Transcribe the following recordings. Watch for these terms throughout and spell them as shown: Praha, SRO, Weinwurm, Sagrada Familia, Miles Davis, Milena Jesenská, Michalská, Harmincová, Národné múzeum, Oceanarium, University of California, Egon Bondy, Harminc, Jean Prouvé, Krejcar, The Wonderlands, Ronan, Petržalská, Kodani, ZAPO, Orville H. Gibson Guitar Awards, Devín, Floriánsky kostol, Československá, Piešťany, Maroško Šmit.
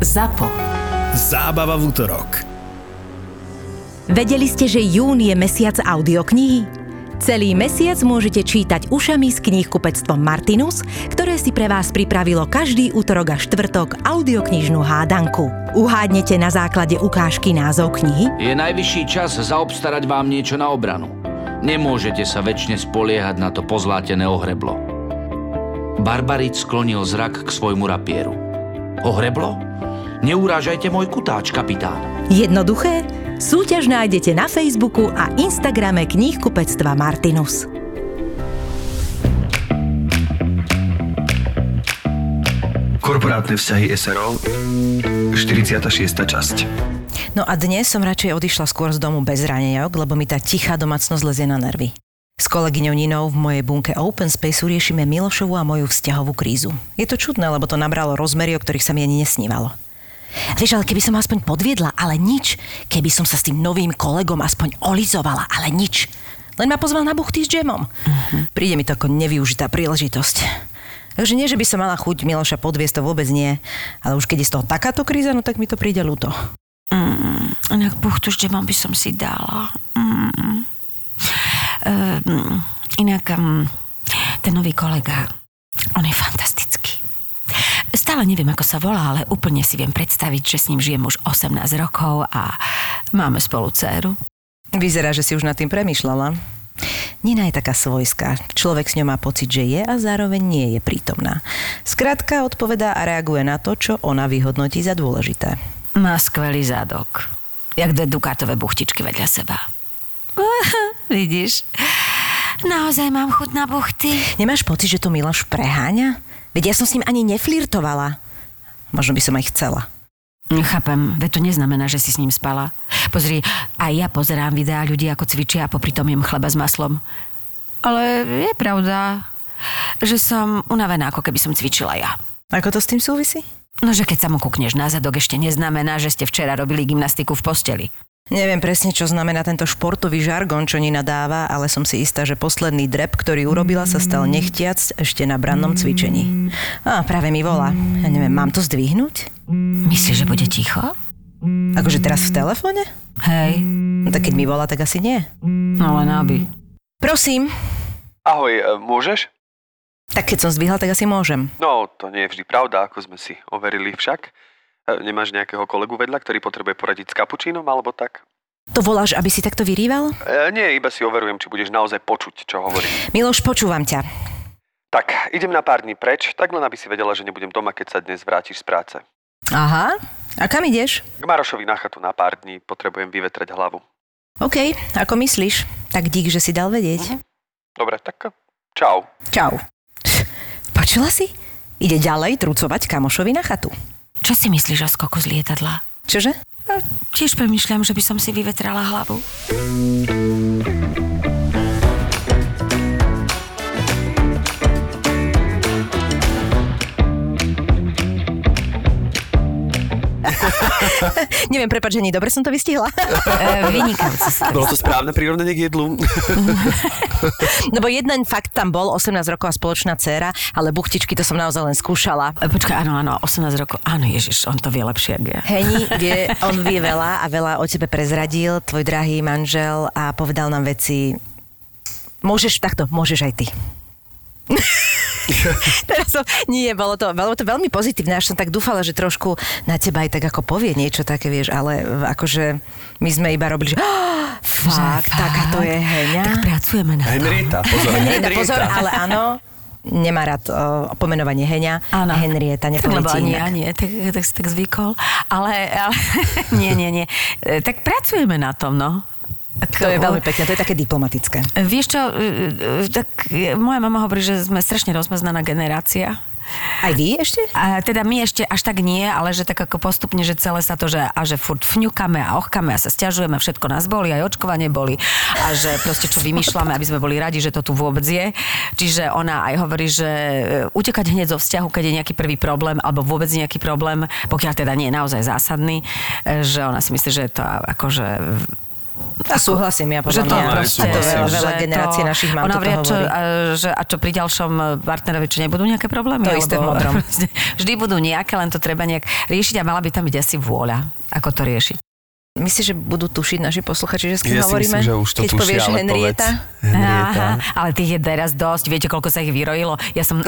ZAPO. Zábava v utorok. Vedeli ste, že jún je mesiac audioknihy? Celý mesiac môžete čítať ušami z kníhkupectvom Martinus, ktoré si pre vás pripravilo každý utorok a štvrtok audioknižnú hádanku. Uhádnete na základe ukážky názov knihy? Je najvyšší čas zaobstarať vám niečo na obranu. Nemôžete sa večne spoliehať na to pozlátené ohreblo. Barbarit sklonil zrak k svojmu rapieru. Ohreblo? Neurážajte môj kutáč, kapitán. Jednoduché? Súťaž nájdete na Facebooku a Instagrame kníhkupectva Martinus. Korporátne vzťahy SRO, 46. časť. No a dnes som radšej odišla skôr z domu bez ranejok, lebo mi tá tichá domácnosť lezie na nervy. S kolegyňou Ninou v mojej bunke OpenSpaceu riešime Milošovu a moju vzťahovú krízu. Je to čudné, lebo to nabralo rozmery, o ktorých sa mi ani nesnívalo. Vieš, ale keby som aspoň podviedla, ale nič. Keby som sa s tým novým kolegom aspoň olizovala, ale nič. Len ma pozval na buchty s džemom. Uh-huh. Príde mi to ako nevyužitá príležitosť. Takže nie, že by som mala chuť Miloša podviesť, to vôbec nie. Ale už keď je z toho takáto kríza, no tak mi to príde ľúto. Inak buchtu s džemom by som si dala. Ten nový kolega, on je fantastický. Stále neviem, ako sa volá, ale úplne si viem predstaviť, že s ním žijem už 18 rokov a máme spolu dcéru. Vyzerá, že si už nad tým premýšľala. Nina je taká svojská. Človek s ňou má pocit, že je a zároveň nie je prítomná. Skrátka odpovedá a reaguje na to, čo ona vyhodnotí za dôležité. Má skvelý zadok. Jak dve dukátové buchtičky vedľa seba. Vidíš? Naozaj mám chuť na buchty. Nemáš pocit, že to Miloš preháňa? Veď ja som s ním ani neflirtovala. Možno by som aj chcela. Chápem, veď to neznamená, že si s ním spala. Pozri, aj ja pozerám videá ľudí, ako cvičia a popritom jem chleba s maslom. Ale je pravda, že som unavená, ako keby som cvičila ja. Ako to s tým súvisí? No, že keď sa mu kúkneš na zadok, ešte neznamená, že ste včera robili gymnastiku v posteli. Neviem presne, čo znamená tento športový žargon, čo Nina dáva, ale som si istá, že posledný drep, ktorý urobila, sa stal nechtiac ešte na brannom cvičení. A práve mi volá. Ja neviem, mám to zdvihnúť? Myslíš, že bude ticho? Akože teraz v telefóne? Hej. No tak keď mi volá, tak asi nie. No len aby. Prosím. Ahoj, môžeš? Tak keď som zdvihla, tak asi môžem. No, to nie je vždy pravda, ako sme si overili však. Nemáš nejakého kolegu vedľa, ktorý potrebuje poradiť s kapučínom, alebo tak? To voláš, aby si takto vyrýval? Nie, iba si overujem, či budeš naozaj počuť, čo hovorím. Miloš, počúvam ťa. Tak, idem na pár dní preč, tak len aby si vedela, že nebudem doma, keď sa dnes vrátiš z práce. Aha, a kam ideš? K Marošovi na chatu na pár dní, potrebujem vyvetrať hlavu. OK, ako myslíš? Tak dík, že si dal vedieť. Dobre, tak čau. Čau. Počula si? Ide ďalej trucovať kamošovi na chatu. Čo si myslíš o skoku z lietadla? Čože? Tiež premýšľam, že by som si vyvetrala hlavu. Neviem, prepáč, že nie, dobre som to vystihla. Vynikajúce. Bolo to správne prirovnanie k jedlu. No bo jeden fakt tam bol, 18 rokov a spoločná dcéra, ale buchtičky to som naozaj len skúšala. Počkaj, áno, 18 rokov, áno, Ježiš, on to vie lepšie, ak ja. Heni, on vie veľa a veľa o tebe prezradil, tvoj drahý manžel, a povedal nám veci, môžeš aj ty. Teraz bolo to veľmi pozitívne, až som tak dúfala, že trošku na teba aj tak ako povie niečo také, vieš, ale akože my sme iba robili, že fakt, taká to je Heňa. Tak pracujeme na to. Henrieta, pozor, ale áno, nemá rád pomenovanie Heňa. Áno. Henrieta, nepovie ti inak. Tak zvykol, ale nie. Tak pracujeme na tom, no. To je veľmi pekné, to je také diplomatické. Vieš čo, tak moja mama hovorí, že sme strašne rozmaznaná generácia. Aj vy ešte? Teda my ešte až tak nie, ale že tak ako postupne, že celé sa to, že furt fňukame a ochkame a sa sťažujeme, všetko nás boli, aj očkovanie boli a že proste čo vymýšľame, aby sme boli radi, že to tu vôbec je. Čiže ona aj hovorí, že utekať hneď zo vzťahu, keď je nejaký prvý problém alebo vôbec nejaký problém, pokiaľ teda nie je naozaj zásadný, že ona si myslí, že je to akože Súhlasím ja, podľa mňa. Veľa generácií našich mám toto hovorí. A čo pri ďalšom partnerovi, čo nebudú nejaké problémy? To isté v modrom. Vždy budú nejaké, len to treba nejak riešiť a mala by tam byť asi vôľa, ako to riešiť. Myslíš, že budú tušiť naši posluchači, že s kým hovoríme? Ja si myslím, že už to keď tušia, povieš, ale Henrieta? Henrieta. Aha, ale tých je teraz dosť. Viete, koľko sa ich vyrojilo? Ja som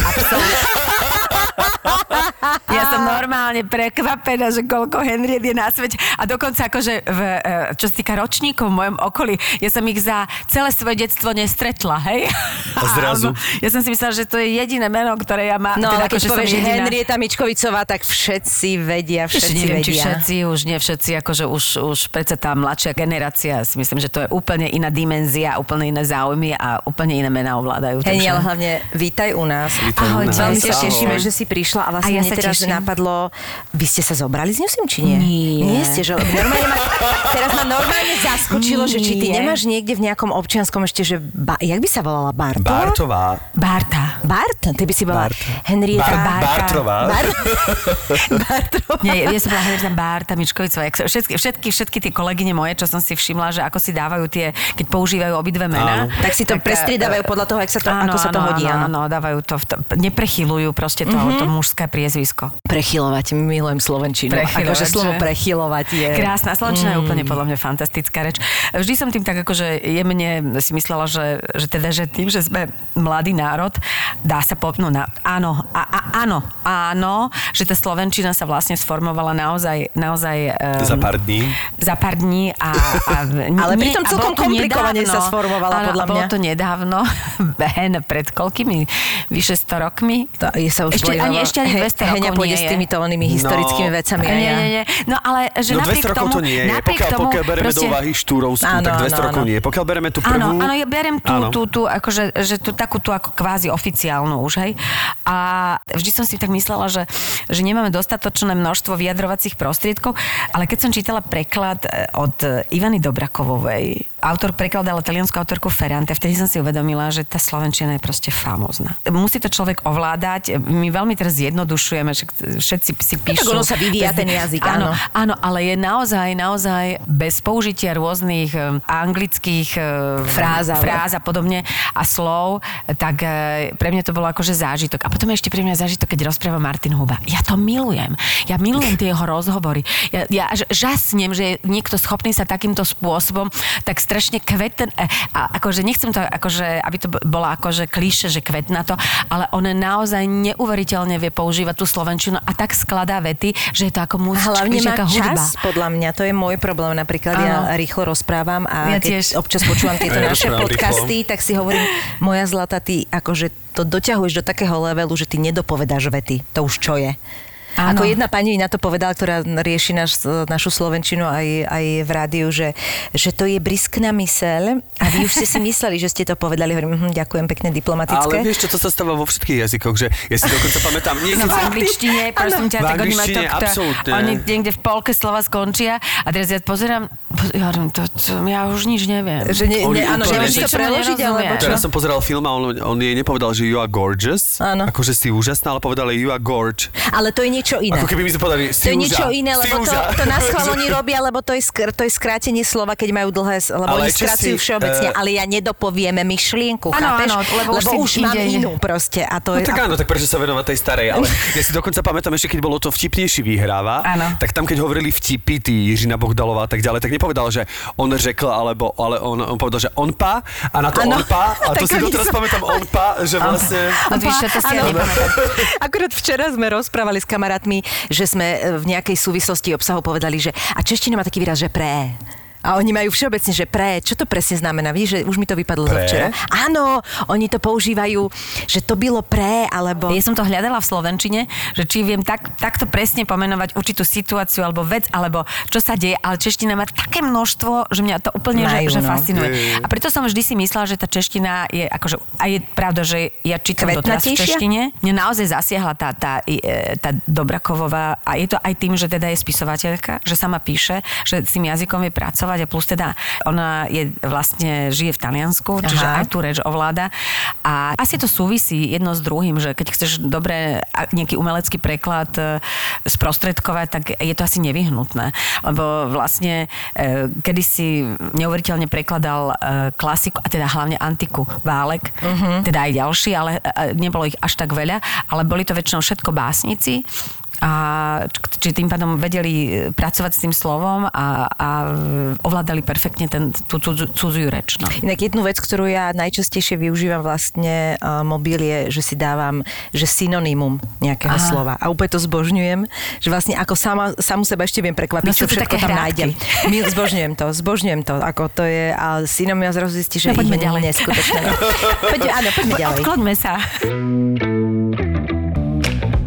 Ja som normálne prekvapená, že koľko Henriet je na svete. A dokonca akože, čo sa týka ročníkov v mojom okolí, ja som ich za celé svoje detstvo nestretla, hej? A zrazu? Ja som si myslela, že to je jediné meno, ktoré ja mám. No, teda, ale keď povieš Henrieta Mičkovicová, tak všetci vedia, všetci vedia. Či všetci, už nie všetci, akože už predsa tá mladšia generácia, si myslím, že to je úplne iná dimenzia, úplne iné záujmy a úplne iné mená ovládajú. Hej, ale hlavne vítaj u nás. Veľmi sa tešíme, že si prišla a vlastne mne teraz napadlo, vy ste sa zobrali s ňusím, či nie? Nie. Nie ste, že normálne ma zaskočilo, že či ty nemáš niekde v nejakom občianskom ešte, že jak by sa volala Barta? Bartová. Barta. Barta? Ty by si bola Henrieta Barta. Bartrová. Bartrová. Nie, ja som bola Henrieta Barta Mičkovicová. Všetky tie kolegyne moje, čo som si všimla, že ako si dávajú tie, keď používajú obidve mená, tak si to prestriedávajú podľa toho, ako sa to hodí. Áno, dávajú to, neprechyľujú proste to mužské priezvisko. Prechylovať, milujem slovenčinu. Akože slovo prechylovať je... Krásna, slovenčina je úplne podľa mňa fantastická reč. Vždy som tým tak akože jemne si myslela, že tým, že sme mladý národ, dá sa popnúť na áno, že tá slovenčina sa vlastne sformovala naozaj za pár dní a ale pritom celkom komplikovane sa sformovala podľa mňa. Bolo to nedávno, pred koľkými? Vyše 100 rokmi? To je sa už ešte ani 200 rokov nie je. S týmito onými historickými vecami. Nie. No ale že napriek tomu... 200 rokov to nie je. Pokiaľ bereme do váhy Štúrovskú, tak 200 rokov nie je. Pokiaľ bereme tú prvú... Áno, ja berem tú akože, že tú takú tú ako kvázi oficiálnu už, hej. A vždy som si tak myslela, že nemáme dostatočné množstvo vyjadrovacích prostriedkov, ale keď som čítala preklad od Ivany Dobrakovovej, autor prekladala taliansku autorku Ferrante, vtedy som si uvedomila, že tá slovenčina je proste famózna. Musí to človek ovládať. My veľmi teraz zjednodušujeme, všetci si píšu. Tak ono sa vyvíja ten jazyk, áno. Áno, ale je naozaj bez použitia rôznych anglických fráz a podobne a slov, tak pre mňa to bolo akože zážitok. A potom ešte pre mňa zážitok, keď rozpráva Martin Huba. Ja to milujem. Ja milujem tie jeho rozhovory. Ja žasnem, že je niekto schopný sa takýmto spôsobom tak strašne kvetná, akože nechcem to, akože, aby to bola akože klíše, že kvetná to, ale on naozaj neuveriteľne vie používať tú slovenčinu a tak skladá vety, že je to ako muzička, hlavne má čas, hudba. Podľa mňa, to je môj problém. Napríklad ja rýchlo rozprávam a ja keď občas počúvam tieto naše podcasty, tak si hovorím, moja zlata, ty akože to doťahuješ do takého levelu, že ty nedopovedáš vety. To už čo je. Áno. Ako jedna pani na to povedala, ktorá rieši našu slovenčinu aj v rádiu, že to je briskná myseľ a vy už ste si mysleli, že ste to povedali. Hovorím, ďakujem, pekne diplomatické. Ale vieš čo, to sa stáva vo všetkých jazykoch, že ja si dokonca pamätám... V angličtine, prosím ťa, tak oni majú to, oni niekde v polke slova skončia a teraz ja pozerám, ja už nič neviem. Že to preložiť, alebo čo? Teraz som pozeral film a on jej nepovedal, že you are gorgeous, akože si úžasná, ale povedal you are gorge. Ale to je niečo iné. Ako keby mi to povedali, si to je niečo iné, lebo to na schvál oni robia, lebo to je skrátenie slova, keď majú dlhé, lebo oni skracujú všeobecne, ale ja nedopovieme myšlienku, chápeš? Áno, lebo už mám inú proste. A to je, tak áno, tak prečo sa venovať tej starej, ale ja si dokonca pamätám ešte, keď bolo to Vtipnejší vyhráva, tak tam, keď hovorili vtipy, tí Jiřina Bohdalová a tak ďalej, tak nepovedal, že on řekl, ale on povedal, že on pa, a na to on pa, a to si doteraz pamätám, on pa, že vlastne... Akurát včera sme rozprávali s kamarátmi, že sme v nejakej súvislosti obsahu povedali, že a čeština má taký výraz, že pre. A oni majú všeobecne, že pre, čo to presne znamená? Vidíš, že už mi to vypadlo zo včera. Áno, oni to používajú, že to bylo pre, alebo... Ja som to hľadala v slovenčine, že či viem takto presne pomenovať určitú situáciu, alebo vec, alebo čo sa deje, ale čeština má také množstvo, že mňa to úplne že fascinuje. A preto som vždy si myslela, že tá čeština je akože, a je pravda, že ja čítam doteraz v češtine. Mňa naozaj zasiahla tá Dobrakovová a je to aj tým, že teda je spisovateľka, že sama píše, že s tým jazykom je pracovať. vzdelávať a plus teda ona je vlastne žije v Taliansku, čiže aj tú reč ovláda a asi to súvisí jedno s druhým, že keď chceš dobre nejaký umelecký preklad sprostredkovať, tak je to asi nevyhnutné, lebo vlastne kedysi neuveriteľne prekladal klasiku, a teda hlavne antiku Válek, teda aj ďalší, ale nebolo ich až tak veľa, ale boli to väčšinou všetko básnici, a či tým pádom vedeli pracovať s tým slovom a ovládali perfektne tú cudziu reč. No. Inak jednu vec, ktorú ja najčastejšie využívam vlastne mobil je, že si dávam, že synonymum nejakého slova. A úplne to zbožňujem, že vlastne ako samu seba ešte viem prekvapiť, no, čo všetko tam nájdem. Zbožňujem to. Ako to je, a synonymum ja zrazu zistí, že no, poďme ďalej. Neskutočné. Poďme ďalej. Odkloňme sa.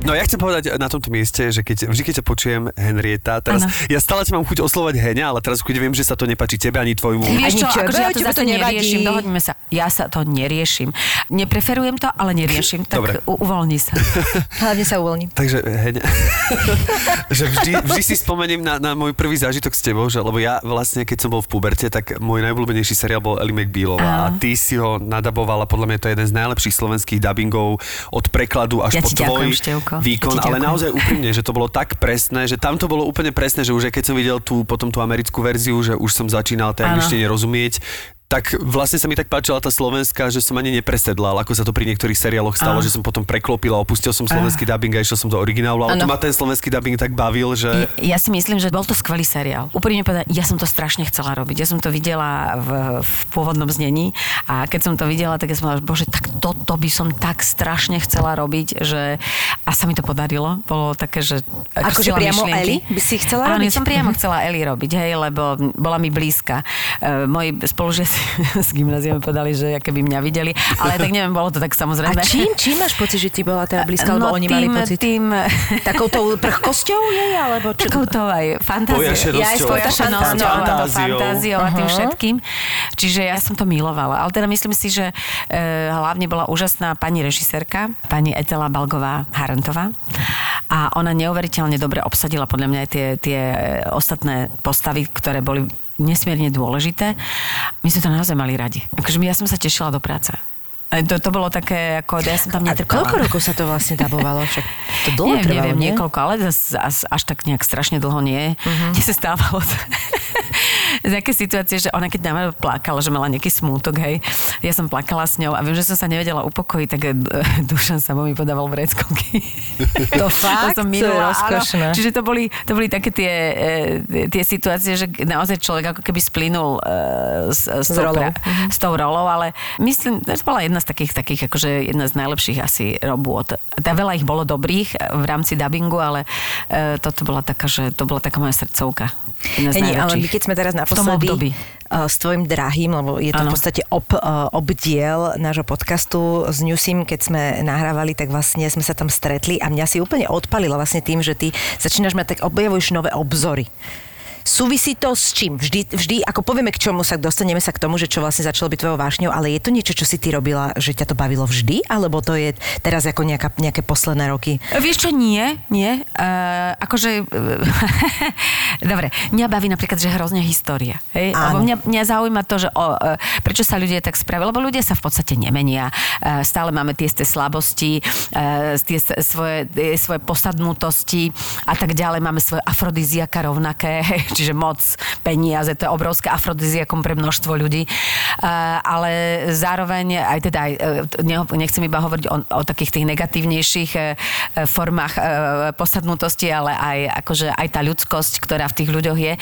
No ja chcem povedať na tomto mieste, že vždy keď ťa počujem, Henrieta, teraz ja stále ťa mám chuť oslovať Heňa, ale teraz keď viem, že sa to nepáči tebe ani tvojmu. Vieš čo, akože ja to zase neriešim, dohodíme sa. Ja sa to neriešim. Nepreferujem to, ale neriešim, tak dobre. Uvoľni sa. Hlavne sa uvoľni. Takže Heňa, že vždy si spomeniem na môj prvý zážitok s tebou, že, lebo ja vlastne, keď som bol v puberte, tak môj najobľúbenejší seriál bol Elimek Bílová a ty si ho nadabovala, podľa mňa to je jeden z najlepších slovenských dabingov od prekladu až po tvoj výkon, ale naozaj úprimne, že to bolo tak presné, že tam to bolo úplne presné, že už aj keď som videl tú americkú verziu, že už som začínal tej angličtine rozumieť, tak vlastne sa mi tak páčila tá slovenská, že som ani nepresedlal, ako sa to pri niektorých seriáloch stalo, že som potom preklopil a opustil som slovenský dubbing a išiel som do originálu, ale to ma ten slovenský dubbing tak bavil, že... Ja si myslím, že bol to skvelý seriál. Úprimne povedať, ja som to strašne chcela robiť. Ja som to videla v pôvodnom znení a keď som to videla, tak ja som povedala, bože, tak toto by som tak strašne chcela robiť, že... A sa mi to podarilo. Bolo také, že... Akože priamo Eli by si chcela robiť? Áno, ja som priamo chcela Eli robiť, hej, lebo bola mi blízka. Moji spolužiaci s gymnáziom podali, že aké by mňa videli, ale tak neviem, bolo to tak samozrejme. A čím máš pocit, že ti bola teda blízka, lebo oni mali pocit? Tým... Takoutou prchkosťou jej, alebo čo? Takoutou aj fantáziou. Ja aj s fantáziou a tým všetkým. Čiže ja som to milovala. Ale teda myslím si, že hlavne bola úžasná pani režisérka, pani Etela Balgová Harantová. A ona neuveriteľne dobre obsadila podľa mňa aj tie ostatné postavy, ktoré boli nesmierne dôležité. My sme to naozaj mali radi. Akože ja som sa tešila do práce. To bolo také, ako ja som tam netrpala. A koľko rokov sa to vlastne dabovalo? Však to dlho trvalo, neviem, niekoľko, ale až tak nejak strašne dlho nie. Mne sa stávalo z také situácie, že ona keď na mňa plakala, že mala nejaký smútok, hej. Ja som plakala s ňou a viem, že som sa nevedela upokojiť, tak Dušan sa mi podával vreckovky. To fakt? To je rozkošné. Čiže to boli také tie situácie, že naozaj človek ako keby splynul s tou rolou, ale myslím, to bola jedna z takých akože jedna z najlepších asi robôt. Veľa ich bolo dobrých v rámci dabingu, ale toto bola taká, že to bola taká moja srdcovka. Ale my keď sme teraz naposledy s tvojim drahým, lebo je to v podstate obdiel nášho podcastu s Newsim, keď sme nahrávali, tak vlastne sme sa tam stretli a mňa si úplne odpalilo vlastne tým, že ty začínaš mať, tak objavuješ nové obzory. Súvisí to s čím? Vždy, ako povieme, k čomu sa dostaneme sa k tomu, že čo vlastne začalo byť tvojou vášňou, ale je to niečo, čo si ty robila, že ťa to bavilo vždy? Alebo to je teraz ako nejaké posledné roky? Vieš čo, nie. Dobre, mňa baví napríklad, že hrozne história. Hej? Lebo mňa zaujíma to, že prečo sa ľudia tak spravili, lebo ľudia sa v podstate nemenia. Stále máme tie slabosti, tie svoje posadnutosti a tak ďalej. Máme svoje afrodiziaka rovnaké, hej? Čiže moc, peniaze, to je obrovské afrodiziakom pre množstvo ľudí. Ale zároveň aj teda, nechcem iba hovoriť o takých tých negatívnejších formách posadnutosti, ale aj akože aj tá ľudskosť, ktorá v tých ľuďoch je.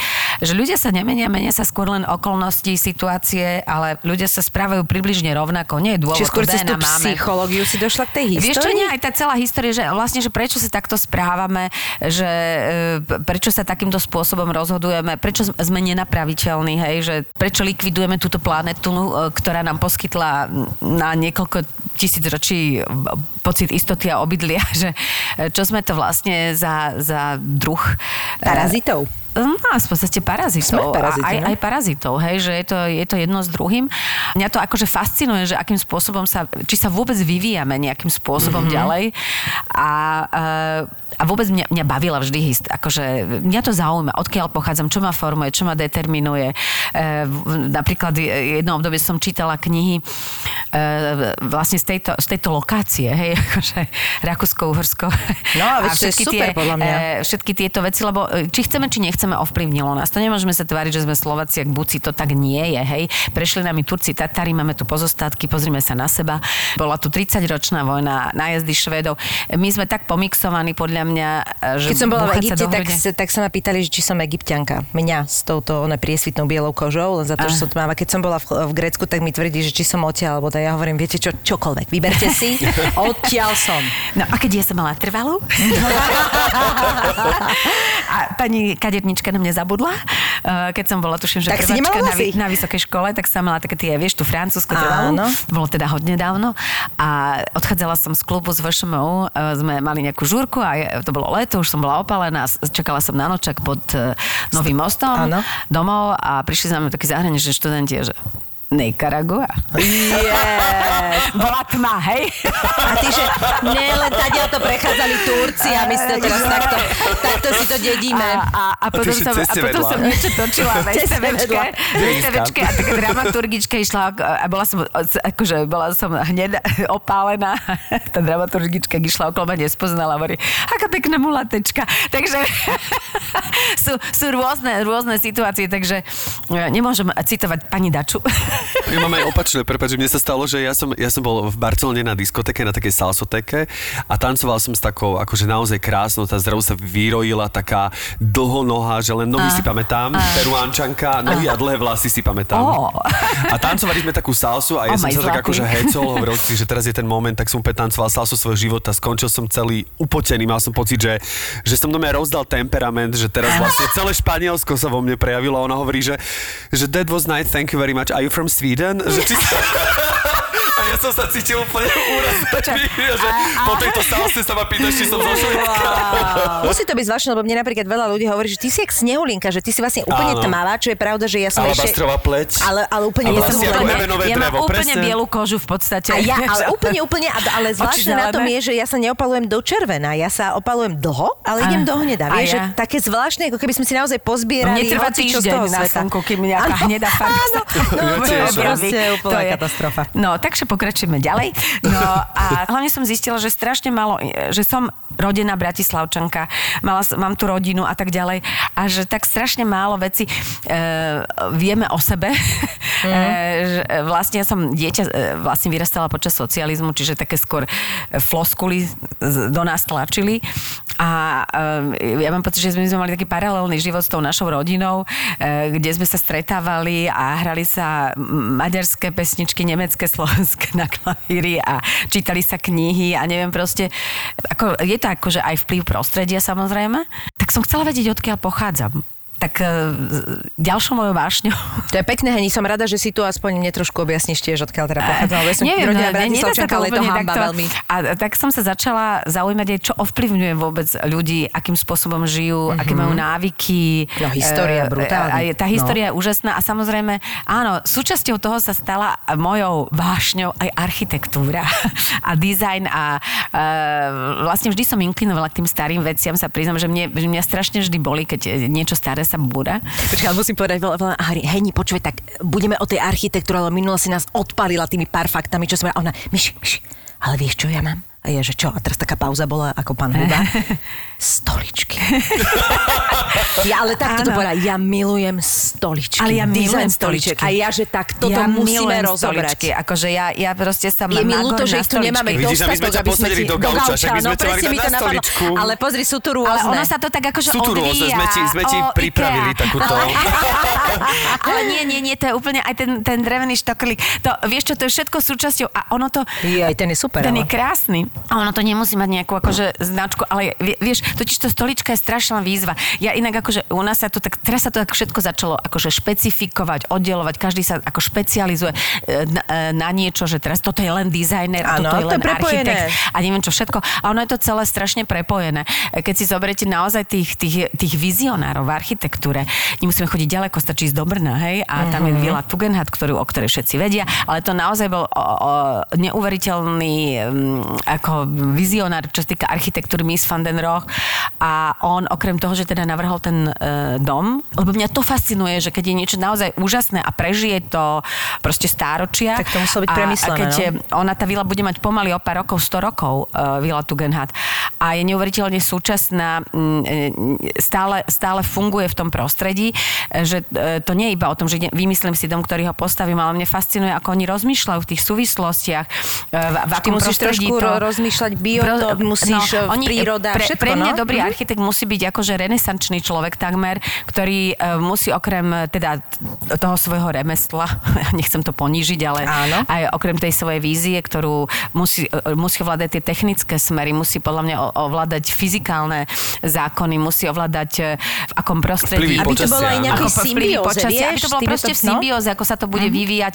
Že ľudia sa nemenia sa skôr len okolnosti, situácie, ale ľudia sa správajú približne rovnako. Nie je dôvod, ktoré na máme. Čiže skôr cez tú psychológiu si došla k tej histórii? Vieš čo, nie, aj tá celá história, že vlastne, že prečo sa takto správame, že prečo sa takýmto spôsobom rozhodujeme, prečo sme nenapraviteľní, hej, že prečo likvidujeme túto planetu, ktorá nám poskytla na niekoľko tisícročí pocit istoty a obydlia, že čo sme to vlastne za druh parazitov. No, v podstate parazitov. Aj parazitov, hej, že je to jedno s druhým. Mňa to akože fascinuje, že akým spôsobom či sa vôbec vyvíjame nejakým spôsobom ďalej. A vôbec mňa bavila vždy akože mňa to zaujíma, odkiaľ pochádzam, čo ma formuje, čo ma determinuje. Napríklad v jednom období som čítala knihy vlastne z tejto lokácie, hej, akože Rakúsko-Uhorsko. No, a všetky super, podľa mňa. Všetky tieto veci, lebo či chceme, či nechceme, ovplyvnilo nás. To nemôžeme sa tváriť, že sme Slováci, ak buci, to tak nie je, hej. Prešli nami Turci, Tatári, máme tu pozostatky, pozrime sa na seba. Bola tu 30-ročná vojna, nájazdy Švédov. My sme tak pomixovaní, podľa mňa, že keď som bola v Egypte, tak sa ma pýtali, že či som Egypťanka. Mňa s touto priesvitnou bielou kožou, len za to, že som tmavá. Keď som bola v Grécku, tak mi tvrdí, že či som odtiaľ, alebo ja hovorím, viete čo, čokoľvek. Vyberte si. Odtiaľ som. No, a keď ja som mala trvalú? A pani kadernička na mňa zabudla. Keď som bola, tuším, že prváčka na vysokej škole, tak som mala také tie, vieš, tú francúzsku trvalú. Bolo teda hodne dávno. A odchádzala som z klubu z VŠMU. Sme mali nejakú žúrku a to bolo leto, už som bola opálená. Čakala som na nočak pod Novým mostom domov a prišli za mňa takí zahraniční študenti, že Nicaragua. Yeah. Bola tma, hej? A ty, že len tadiaľ to prechádzali Turci a my ste teraz takto si to dedíme. A potom som niečo točila v STVčke a taká dramaturgička išla a bola som hneď opálená. Tá dramaturgička išla okolo ma nespoznala a hovorí, aká pekná mulatečka. Takže sú rôzne situácie, takže nemôžem citovať pani Daču. My máme aj opačné, prepáč, že mne sa stalo, že ja som bol v Barcelone na diskotéke, na takej salsotéke a tancoval som s takou, akože naozaj krásnou, tá zrazu sa vyrojila taká dlhonohá, že len nohy si pamätám, peruánčanka, nohy a dlhé vlasy si pamätám. Oh. A tancovali sme takú salsu a ja som sa zlatý. Tak akože hecol, hovoril si, že teraz je ten moment, tak som úplne tancoval salsu svojho života, skončil som celý upotený, mal som pocit, že som doma rozdal temperament, že teraz vlastne celé Španielsko sa vo mne prejavilo a ona hovorí, že that was nice, thank you very much. Are you from Sweden? A ja som sa cítil úplne úrazný, že po tejto salse sa ma pýtaš, či som zo Švédska. Musí to byť zvláštne, lebo mne napríklad veľa ľudí hovorí, že ty si jak snehulinka, že ty si vlastne úplne tmavá, čo je pravda, že ja som alabastrová pleť. Ale úplne ja mám úplne bielú kožu v podstate. A ja, ale úplne, ale zvláštne na tom je, že ja sa neopalujem do červená, ja sa opalujem dlho, ale idem do hneda. Vieš, že také zvláštne, ako keby sme si naozaj pozbierali hocičo z toho sveta. To je katastrofa. No, takže pokračujeme ďalej. No a hlavne som zistila, že strašne málo, že som rodená Bratislavčanka, mám tu rodinu a tak ďalej a že tak strašne málo vecí vieme o sebe. Vlastne ja som dieťa, vlastne vyrastala počas socializmu, čiže také skôr floskuly do nás tlačili a ja mám pocit, že my sme mali taký paralelný život s tou našou rodinou, kde sme sa stretávali a hrali sa maďarské pesničky, nemecké, slovenské na klavíri a čítali sa knihy a neviem proste, ako je to akože aj vplyv prostredia samozrejme, tak som chcela vedieť, odkiaľ pochádzam. Tak ďalšou mojou vášňou. To je pekné, Heni, som rada, že si tu aspoň mne trošku objasníš tiež, odkiaľ teda pochádzala. Ja som rodina Bratislavčanka, ale je to hanba veľmi. A tak som sa začala zaujímať aj, čo ovplyvňuje vôbec ľudí, akým spôsobom žijú, aké majú návyky. No, história brutálna. Tá história je úžasná a samozrejme, áno, súčasťou toho sa stala mojou vášňou aj architektúra a dizajn a vlastne vždy som inklinovala k tým starým veciam, sa priznám, že mňa strašne vždy boli, keď niečo staré sa búra. Počkaj, musím povedať veľa, Heni, počuj, tak budeme o tej architektúre, ale minula si nás odpalila tými pár faktami, čo som a ona, myš, ale vieš, čo ja mám? A ja, že čo? A teraz taká pauza bola, ako pán Huba. Stoličky. Ja ale takto to bola, ja milujem stoličky. Ale ja milujem stoličky. A ja, že tak toto ja musíme rozobrať. Akože ja proste sa mám na to, že ich tu nemáme dostať. Vidíš, aby sme ťa posadili do gauča, však by sme ťa mali na stoličku. Ale pozri, sú tu rôzne. Ale ono sa to tak akože odvíja. Sú tu rôzne, sme ti pripravili takúto. Ale nie, to je úplne aj ten drevený štoklík. Vieš čo, to je všetko súčasťou a ono to... Ten je super. Ten je krásny. A ono to nemusí mať nejakú akože značku, ale vieš, totiž to stolička je strašná výzva. Ja inak akože u nás sa to tak, teraz sa to tak všetko začalo akože špecifikovať, oddelovať, každý sa ako špecializuje na niečo, že teraz toto je len dizajner, toto je len architekt a neviem čo všetko. A ono je to celé strašne prepojené. Keď si zoberiete naozaj tých vizionárov v architektúre, nemusíme chodiť ďaleko, stačí ísť do Brna, hej? A tam je Vila Tugendhat, o ktorej všetci vedia, ale to naozaj bol neuveriteľný ako vizionár, čo sa týka architektúry, Mies van der Rohe, a on okrem toho, že teda navrhol ten dom, lebo mňa to fascinuje, že keď je niečo naozaj úžasné a prežije to proste stáročia. Tak to muselo byť premyslené. A keď ona, tá vila, bude mať pomaly o pár rokov, 100 rokov, Vila Tugendhat. A je neuveriteľne súčasná, stále funguje v tom prostredí, že to nie je iba o tom, že vymyslím si dom, ktorý ho postavím, ale mňa fascinuje, ako oni rozmýšľajú v tých súvislostiach, v akom prostredí to... Musíš trošku rozmýšľať biotop, musíš príroda, všetko, pre mňa dobrý architekt musí byť akože renesančný človek takmer, ktorý musí okrem teda toho svojho remesla, nechcem to ponížiť, ale aj okrem tej svojej vízie, ktorú musí ovládať tie technické smery, musí podľa mňa ovládať fyzikálne zákony, musí ovládať v akom prostredí. Aby to bolo aj nejaký symbióze, vieš? Aby to bolo proste v symbióze, ako sa to bude vyvíjať,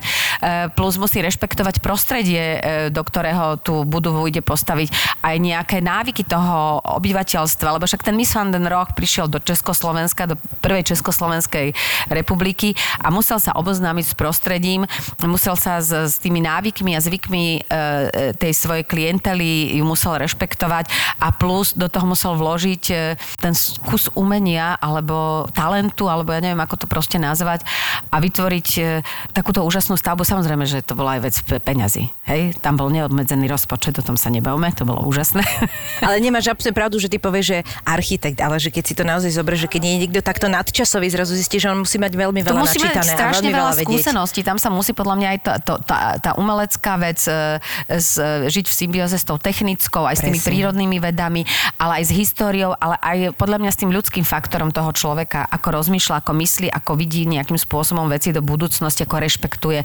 plus musí rešpektovať prostredie, do ktorého tú budovu ide postaviť, aj nejaké návyky toho obyvateľstva, lebo však ten Mies van der Rohe prišiel do Československa, do prvej Československej republiky a musel sa oboznámiť s prostredím, musel sa s tými návykmi a zvykmi tej svojej klientely, ju musel rešpektovať a plus do toho musel vložiť ten kus umenia alebo talentu, alebo ja neviem, ako to proste nazvať, a vytvoriť takúto úžasnú stavbu. Samozrejme, že to bola aj vec peňazí. Hej? Tam bol neobmedzený rozpočet, o tom sa nebavme, to bolo úžasné. Ale nemáš absolútne pravdu, že ty povieš, že architekt, ale že keď si to naozaj zoberieš, že keď nie je nikto takto nadčasový, zrazu zistíš, že on musí mať veľmi veľa načítané a veľmi veľa skúseností. Tam sa musí podľa mňa aj tá umelecká vec žiť v symbióze s tou technickou, aj s tými prírodnými vedami, ale aj s históriou, ale aj podľa mňa s tým ľudským faktorom toho človeka, ako rozmýšľa, ako myslí, ako vidí nejakým spôsobom veci do budúcnosti, ako rešpektuje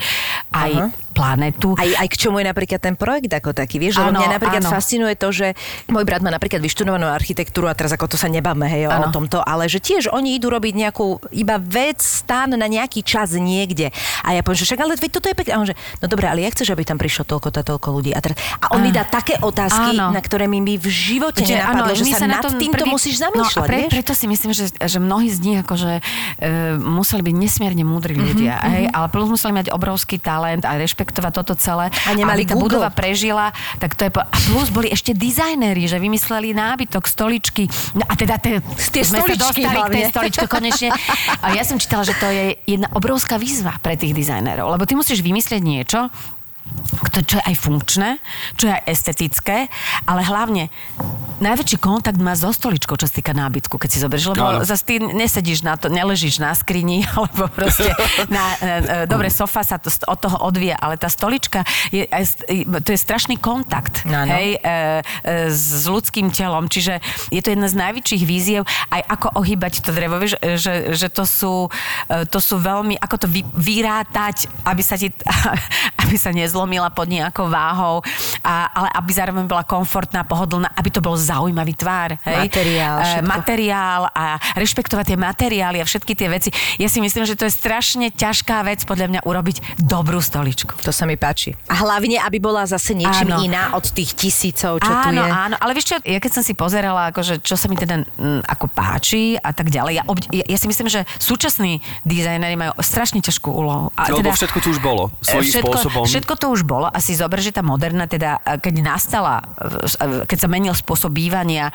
aj planetu. Aj k čomu je napríklad ten projekt ako taký, vieš? Lebo mňa napríklad fascinuje to, že môj brat má napríklad vyštudovanú architektúru a teraz ako to sa nebáme, hej, o tomto, ale že tiež oni idú robiť nejakú iba vec, stán na nejaký čas niekde. A ja poviem, že však, ale veď toto je pekné. A on že, no dobré, ale ja chceš, aby tam prišlo toľko ľudí. A on mi dá také otázky, na ktoré mi v živote nenapadlo, že sa nad týmto musíš zamýšľať, vieš? Preto si myslím, že mnohí z nich akože museli byť nesmierne múdri ľudia, hej, ale plus museli mať obrovský talent a rešpektovať toto celé. A nemali tá budova prežila, tak to je... A plus boli ešte dizajneri, že vymysleli nábytok, stoličky. No a teda tie stoličky hlavne. Stoličky, konečne. A ja som čítala, že to je jedna obrovská výzva pre tých dizajnerov, lebo ty musíš vymyslieť niečo, čo je aj funkčné, čo je aj estetické, ale hlavne najväčší kontakt má so stoličkou, čo sa týka nábytku, keď si zoberieš, lebo zase ty nesedíš na to, neležíš na skrini, alebo proste dobre, sofa sa to, od toho odvíja, ale tá stolička to je strašný kontakt, hej, s ľudským telom, čiže je to jedna z najväčších výziev, aj ako ohýbať to drevo, vieš, že to sú veľmi, ako to vyrátať, aby sa nezlomila pod nejakou váhou, ale aby zároveň bola komfortná, pohodlná, aby to bol zaujímavý tvár. Hej? Materiál a rešpektovať tie materiály a všetky tie veci. Ja si myslím, že to je strašne ťažká vec podľa mňa urobiť dobrú stoličku. To sa mi páči. A hlavne, aby bola zase niečím iná od tých tisícov, čo tu je. Áno, ale vieš čo, ja keď som si pozerala, akože, čo sa mi teda ako páči a tak ďalej, ja si myslím, že súčasní dizajneri majú strašne ťažkú úlohu. Lebo všetko tu už bolo, svojím spôsobom. Všetko to už bolo. Asi zober, že tá moderna, teda, keď sa menil spôsob bývania,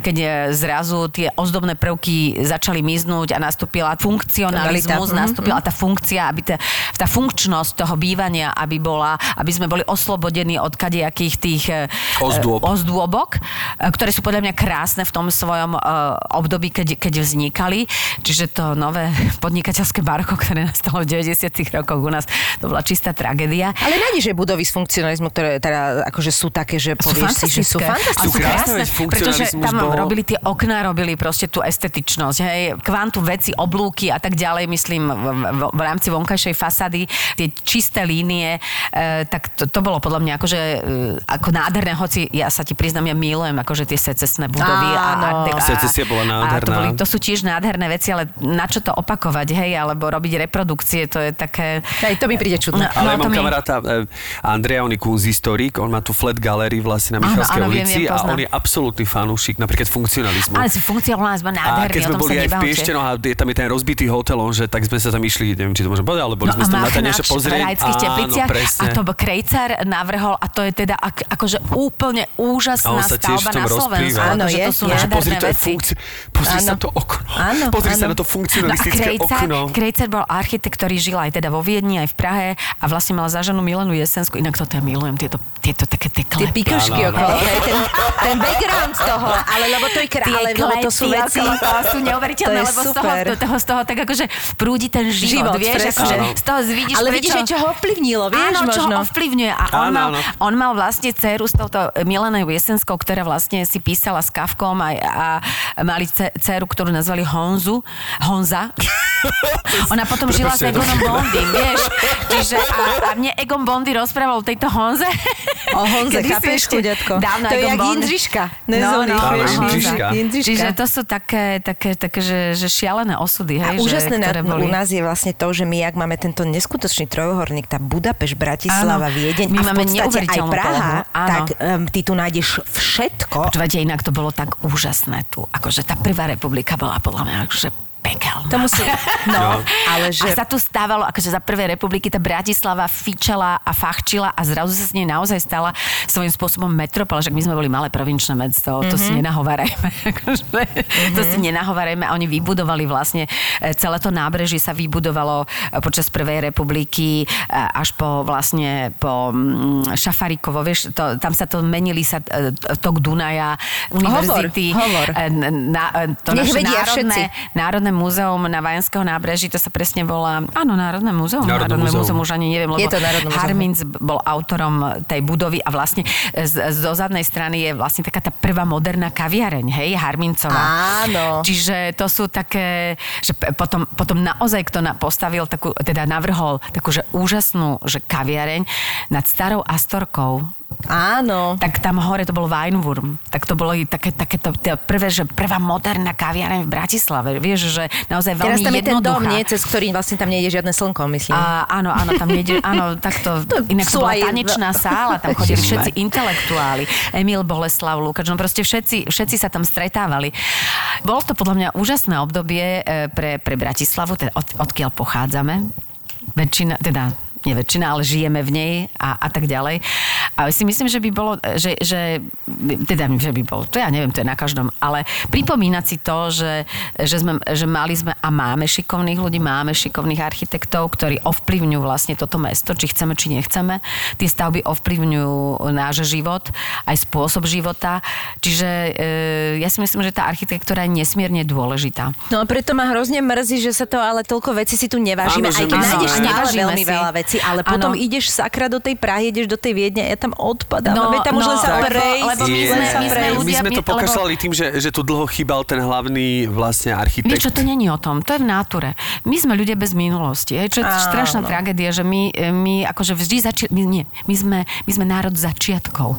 keď zrazu tie ozdobné prvky začali miznúť a nastúpila funkcionalizmus, nastúpila tá funkcia, aby tá funkčnosť toho bývania, aby sme boli oslobodení od kadejakých tých ozdôbok, ktoré sú podľa mňa krásne v tom svojom období, keď vznikali. Čiže to nové podnikateľské barko, ktoré nastalo v 90. rokoch u nás, to bola čistá tragédia. tragédia. Ale nájdeš, že budovy z funkcionalizmu, ktoré teda akože sú také, že povieš si, že sú fantastické. Sú krásne, pretože tam robili tie okná, robili proste tú estetičnosť, hej, kvantum veci, oblúky a tak ďalej, myslím, v rámci vonkajšej fasády, tie čisté línie, tak to bolo podľa mňa akože ako nádherné, hoci ja sa ti priznám, ja milujem akože tie secesné budovy a secesia bola nádherná. To sú tiež nádherné veci, ale na čo to opakovať, hej, alebo robiť reprodukcie, to je také... Aj to mi príde čudné. Ale mám kamaráta Andreja, on je kunsthistorik, on má tu flat gallery vlastne na Michalskej ulici a on je absolútny fanúšik napríklad funkcionalizmu. Ale funkcionalizmus nádherný, o tom sa nebavte. A keď sme boli aj v Pieštenoch a tam je ten rozbitý hotel, že tak sme sa tam išli, neviem, či to môžem povedať, ale boli sme sa tam na tanejšie pozrieť. A to Krejcar navrhol a to je teda akože úplne úžasná stavba na Slovensku. Áno, je, pozri sa na to okno. Áno, pozri sa na to funkcionalistické okno. Krejcar bol architekt, ktorý žil aj teda vo Viedni, aj v Prahe a vlastne mal za ženu Milenu Jesensku. Inak toto ja milujem, tieto také tie klepy. Tie pikošky okolo. Ten background z toho, ale lebo to je krále, lebo to sú veci. To sú neuveriteľné, lebo z toho tak akože prúdi ten život, vieš, akože z toho zvidíš. Ale vidíš, čo ho ovplyvnilo, vieš, možno. Áno, čo ho ovplyvňuje. A on mal vlastne dceru s touto Milenou Jesenskou, ktorá vlastne si písala s Kafkom a mali dceru, ktorú nazvali Honza. Ona potom žila s Egonom Bondym, vieš. Čiže a mne Egon Bondy rozprával o tejto Honze. O Honze, chápeš, chuďatko. Dávno to Egon Bondy. To je jak Jindřiška. Jindřiška. Čiže to sú také že šialené osudy, hej. A úžasné u nás je vlastne to, že my jak máme tento neskutočný trojuholník, tá Budapešť, Bratislava, Viedeň a v podstate aj Praha, tak ty tu nájdeš všetko. Počúvate, inak to bolo tak úžasné tu. Akože tá prvá republika bola podľa mňa akože pekel. To musí. No, ale že... A sa tu stávalo, akože za prvej republiky tá Bratislava fičala a fachčila a zrazu sa s nej naozaj stala svojím spôsobom metropol, že my sme boli malé provinčné mesto, to si nenahovárajme. To si nenahovárajme. A oni vybudovali vlastne, celé to nábrežie sa vybudovalo počas prvej republiky až po Šafarikovo, vieš, tam sa to menili sa tok Dunaja, univerzity. Hovor. To nech naše vedia národné múzeum na Vajenského nábreží, to sa presne volá... Áno, Národné múzeum. Národné múzeum už ani neviem, lebo Harminc bol autorom tej budovy a vlastne zo zadnej strany je vlastne taká tá prvá moderná kaviareň, hej, Harmincová. Áno. Čiže to sú také... Že potom naozaj, kto postavil takú, teda navrhol takú, že úžasnú, že kaviareň nad starou Astorkou. Áno. Tak tam hore to bol Weinwurm. Tak to bolo i takéto prvé, že prvá moderná kaviareň v Bratislave. Vieš, že naozaj veľmi jednoduchá. Teraz tam je ten dom, nie? Cez ktorý vlastne tam nejde žiadne slnko, myslím. Áno, tam nejde, áno, takto. Inak to bola tanečná sála, tam chodili všetci intelektuáli. Emil Boleslav Lukáč, no proste všetci sa tam stretávali. Bolo to podľa mňa úžasné obdobie pre Bratislavu, teda odkiaľ pochádzame. Väčšina, teda... nie väčšina, ale žijeme v nej a tak ďalej. A si myslím, že by bolo, že by bolo, to ja neviem, to je na každom, ale pripomínať si to, že mali sme a máme šikovných ľudí, máme šikovných architektov, ktorí ovplyvňujú vlastne toto mesto, či chceme, či nechceme. Tie stavby ovplyvňujú náš život, aj spôsob života. Čiže ja si myslím, že tá architektúra je nesmierne dôležitá. No a preto ma hrozne mrzí, že sa to ale toľko vecí si tu nevážime. Aj keď nájdeš stále veľmi veľa vecí. Ale potom ideš sakra do tej Prahy, ideš do tej Viedne a ja tam odpadám. No, tam už len sa prejsť. My sme to pokašľali tým, že tu dlho chýbal ten hlavný vlastne architekt. Vieš čo, to není o tom. To je v náture. My sme ľudia bez minulosti. Je čo strašná tragédia, že my akože vždy my sme národ začiatkov.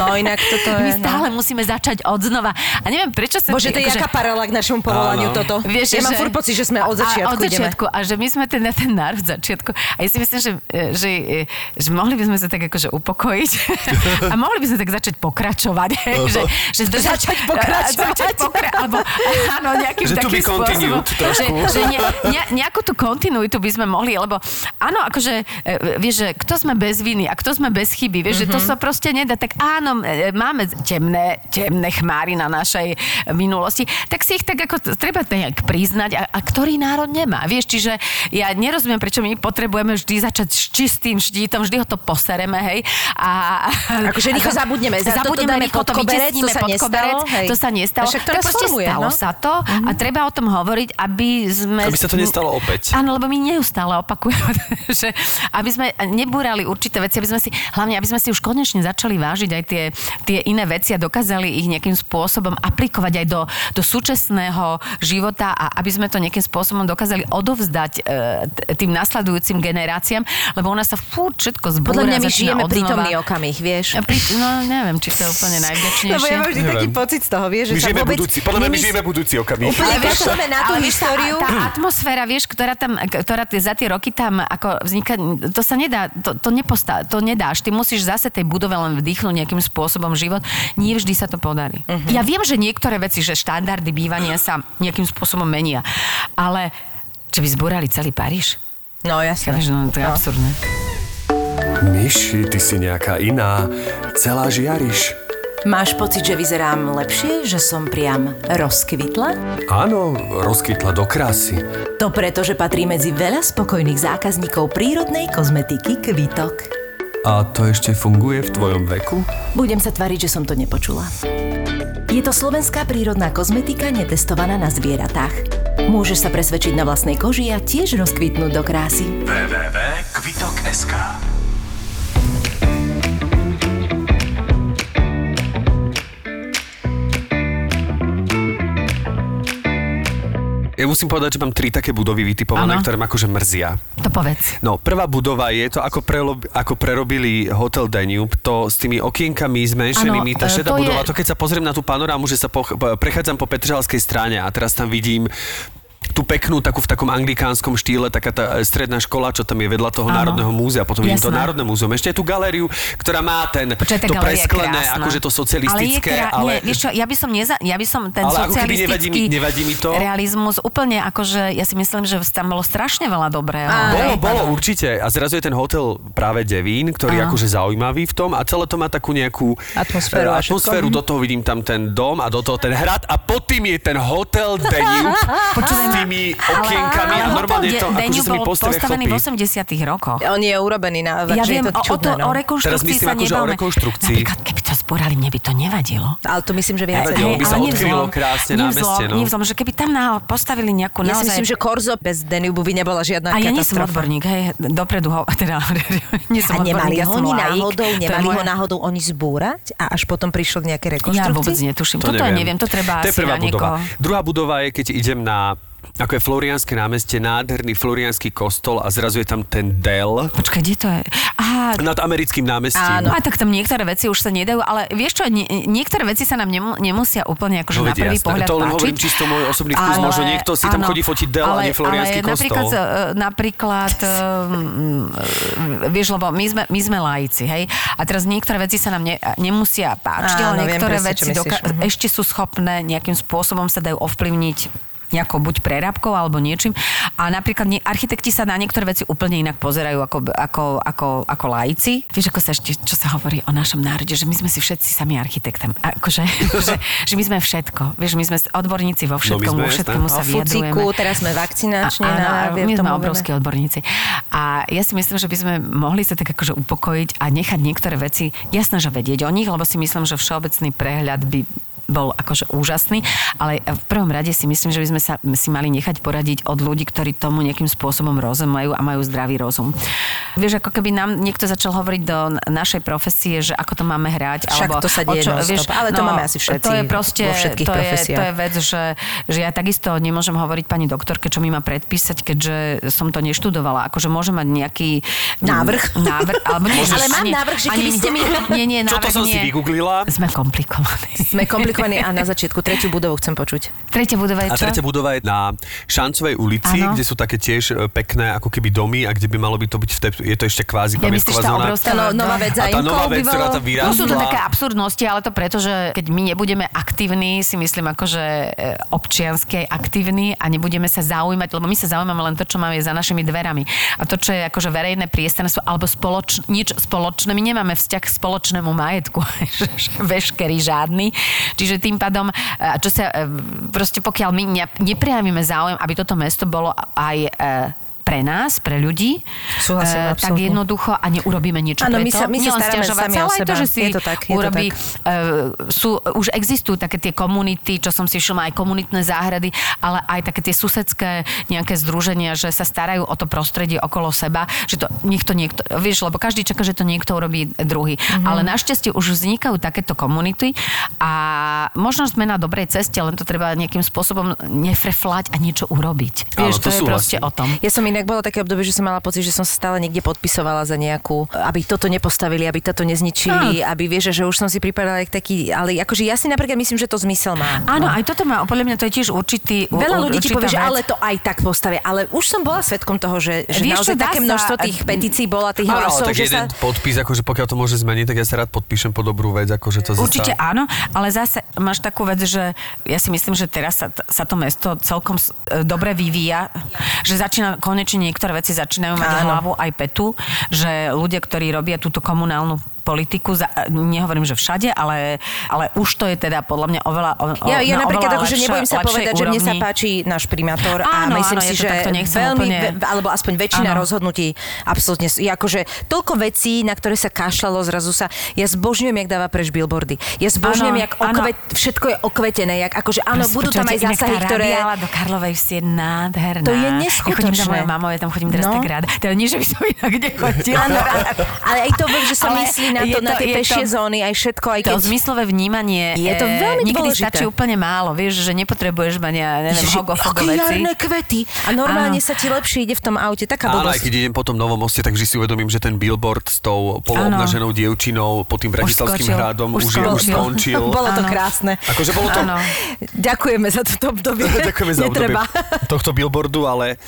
No inak toto je. My stále musíme začať odznova. A neviem, prečo sa... Bože, to je jaká paralela k našemu povolaniu toto. Ja mám furt pocit, že sme od začiatku ideme. A že my sme ten národ začiatku. A ja si myslím, že mohli by sme sa tak akože upokojiť a mohli by sme tak začať pokračovať. Že začať pokračovať. Áno, nejakým že takým spôsobom. Že nejakú tú kontinuitu by sme mohli, lebo áno, akože, vieš, že kto sme bez viny a kto sme bez chyby, vieš, že to sa proste nedá. Tak áno, máme temné chmáry na našej minulosti, tak si ich tak ako treba nejak priznať a ktorý národ nemá. Vieš, čiže ja nerozumiem, prečo my potrebujeme vždy začať s čistým štítom, vždy ho to poserať. bereme, hej. Akože rýchlo zabudneme. Zabudneme, potom vyčesníme pod koberec. To sa nestalo. Tak proste stalo sa to a treba o tom hovoriť, aby sme... Aby sa to nestalo opäť. Áno, lebo my neustále opakujeme, že aby sme nebúrali určité veci, aby sme si, hlavne aby sme si už konečne začali vážiť aj tie iné veci a dokázali ich nejakým spôsobom aplikovať aj do súčasného života a aby sme to nejakým spôsobom dokázali odovzdať tým nasledujúcim generáciám, lebo u nás sa furt všetko zbúra. Podľa mňa my žijeme prítomný okamih, vieš. No neviem, či to je úplne najvďačnejšie. Lebo ja mám vždy taký pocit z toho, vieš, že my žijeme budúci. Podľa mňa my žijeme budúci okamih. Úplne počujeme na tú históriu. Tá atmosféra, vieš, ktorá za tie roky tam ako vzniká, to sa nedá, to nedáš. Ty musíš zase tej budove len vdýchnuť nejakým spôsobom život. Nie vždy sa to podarí. Ja viem, že niektoré veci, že štandardy bývania sa nejakým spôsobom menia. Ale či by zbúrali celý Paríž? No jasne. No, to je absurdné. Myši, ty si nejaká iná. Celá žiariš. Máš pocit, že vyzerám lepšie? Že som priam rozkvitla? Áno, rozkvitla do krásy. To preto, že patrí medzi veľa spokojných zákazníkov prírodnej kozmetiky Kvitok. A to ešte funguje v tvojom veku? Budem sa tváriť, že som to nepočula. Je to slovenská prírodná kozmetika netestovaná na zvieratách. Môžeš sa presvedčiť na vlastnej koži a tiež rozkvitnúť do krásy. www.kvitok.sk. Ja musím povedať, že mám tri také budovy vytipované, ktoré ma akože mrzia. To povedz. No, prvá budova je to, ako prerobili Hotel Danube, to s tými okienkami zmenšenými, tá šedá budova. To keď sa pozriem na tú panorámu, že sa prechádzam po Petržalskej strane a teraz tam vidím tú peknú, takú v takom anglikánskom štýle, taká tá stredná škola, čo tam je vedľa toho Národného múzea, potom vidím to Národné múzeum. Ešte je tu galériu, ktorá má to presklené, akože to socialistické, ale nie, vieš čo, ja by som ten socialistický nevadí mi to. Realizmus úplne akože ja si myslím, že tam bolo strašne veľa dobrého. Bolo určite. A zrazu je ten hotel práve Devín, ktorý je akože zaujímavý v tom a celé to má takú nejakú atmosféru. Do toho vidím tam ten dom a do toho ten hrad a pod tým je ten Hotel Danube. S tými okienkami a normálne to, akože sa mi postavený v 80-tych rokoch. On je urobený na vrch, je to čudné. Ja viem, o rekonštrukcii sa nebavme. Teraz myslím akože o rekonštrukcii. Napríklad, keby to zbúrali, mne by to nevadilo. Ale to myslím, že viacej. Nevadilo, by sa odkrylo krásne námestie. Nevzlom, že keby tam postavili nejakú naozaj... Ja si myslím, že Korzo bez Danubu by nebola žiadna katastrofa. A ja nie som odborník, hej, dopredu ho... A nemali ho oni náhodou, oni zbúrať a až potom prišlo k nejakej rekonštrukcii? Ja vôbec netuším. Toto neviem, to treba asi na niekoho. Druhá budova je, keď idem na ako je Floriánske námestie, nádherný Floriánsky kostol a zrazu je tam ten del. Počkaj, kde to je? Aha. Nad americkým námestím. Áno, a tak tam niektoré veci už sa nedajú, ale vieš čo, niektoré veci sa nám nemusia úplne akože na prvý pohľad páčiť. To len hovorím čisto môj osobný vkus, možno niekto si tam chodí fotiť del a nie Floriánsky kostol. Napríklad vieš, lebo my sme laici, hej? A teraz niektoré veci sa nám nemusia páčiť, ale niektoré veci ešte sú schopné nejakým spôsobom sa dajú ovplyvniť nejako buď prerábkou alebo niečím. A napríklad architekti sa na niektoré veci úplne inak pozerajú ako laici. Vieš, ako sa ešte, čo sa hovorí o našom národe, že my sme si všetci sami architektami. Akože, že my sme všetko. Vieš, my sme odborníci vo všetkom, vo všetkému sa vyjadrujeme. O fuciku, teraz sme vakcinačne. Áno, my sme obrovskí odborníci. A ja si myslím, že by sme mohli sa tak akože upokojiť a nechať niektoré veci jasné, že vedieť o nich, lebo si myslím, že všeobecný prehľad by bol akože úžasný, ale v prvom rade si myslím, že by sme sa si mali nechať poradiť od ľudí, ktorí tomu nejakým spôsobom rozumejú a majú zdravý rozum. Vieš, ako keby nám niekto začal hovoriť do našej profesie, že ako to máme hrať, však alebo to sa deje, ale to máme asi všetci. To je proste vo všetkých profesiách. To je vec, že ja takisto nemôžem hovoriť pani doktorke, čo mi má predpísať, keďže som to neštudovala. Akože môžem mať nejaký návrh alebo nie, ale mám návrh, že keby ste mi čo to som si vygooglila? Sme komplikovaní. A na začiatku tretiu budovu chcem počuť. Tretia budova je čo? A tretia budova je na Šancovej ulici, ano. Kde sú také tiež pekné ako keby domy a kde by malo by to byť je to ešte kvázi pamiatková zóna. Nová vec a nová vec, ktorá tam vyrástla. No sú to také absurdnosti, ale to preto, že keď my nebudeme aktívni, si myslím akože občianskej aktívni a nebudeme sa zaujímať, lebo my sa zaujímame len to, čo máme za našimi dverami. A to, čo je akože verejné priestranstvo alebo nič spoločné, my nemáme vzťah k spoločnému majetku, veškerý žiadny. Čiže tým pádom, čo sa proste pokiaľ my neprejavíme záujem, aby toto mesto bolo aj pre nás, pre ľudí, súhlasím, tak jednoducho a neurobíme nič ano, preto. Áno, my sa staráme sami o seba. To, že si je to tak, urobí, už existujú také tie komunity, čo som si všimla, aj komunitné záhrady, ale aj také tie susedské nejaké združenia, že sa starajú o to prostredie okolo seba, že to niekto, vieš, lebo každý čaká, že to niekto urobí druhý. Mm-hmm. Ale našťastie už vznikajú takéto komunity a možno sme na dobrej ceste, len to treba nejakým spôsobom nefreflať a niečo urobiť. Vieš, to je proste o tom. Ja som inak bola také obdobie, že som mala pocit, že som sa stále niekde podpisovala za nejakú, aby toto nepostavili, aby toto nezničili, aby vieš, že už som si pripadala jak taký, ale akože ja si napríklad myslím, že to zmysel má. Áno, aj toto má, podľa mňa to je tiež určitý veľa ľudí ti povie, že ale to aj tak postavia, ale už som bola svedkom toho, že vieš, naozaj také množstvo tých petícií bola tých hlasov, že sa podpis, akože pokiaľ to môže zmeniť, tak ja sa rád podpíšem po dobrú vec, akože to zasa. Určite áno, ale zase máš takú vec, že ja si myslím, že teraz sa to mesto celkom dobre vyvíja, že začína konečne niektoré veci začínajú mať hlavu aj petu, že ľudia, ktorí robia túto komunálnu politiku, nehovorím, že všade, ale už to je teda podľa mňa ja napríklad oveľa lepšie, nebojím sa povedať, úrovni. Že mne sa páči náš primátor áno, a myslím áno, si, že veľmi, alebo aspoň väčšina áno. rozhodnutí absolútne, akože toľko vecí, na ktoré sa kašľalo zrazu sa, ja zbožňujem, jak dáva preč billboardy. Ja zbožňujem, jak všetko je okvetené, jak akože áno, budú tam aj zásahy, ktoré... Tá Radiála do Karlovej vsi je nádherná. To je neskutočné. Ja chodím za mojou mamou, ja tam chodím teraz tak ráda. Teda nie, že by som inak nechodila. Ale aj to viem, že sa myslí na tie pešie zóny, aj všetko. Aj to zmyslové vnímanie je to veľmi niekedy dôležité. Stačí úplne málo, vieš, že nepotrebuješ mať hogofogo veci. Jarné kvety. A normálne sa ti lepšie ide v tom aute. Taká blbosť. Ale aj keď idem po tom Novom Moste, takže si uvedomím, že ten billboard s tou poloobnaženou dievčinou pod tým Bratislavským hrádom už skončil. Bolo to krásne. Akože bolo to... Ďakujeme za toto obdobie. Ďakujeme za obdobie tohto billboardu, ale...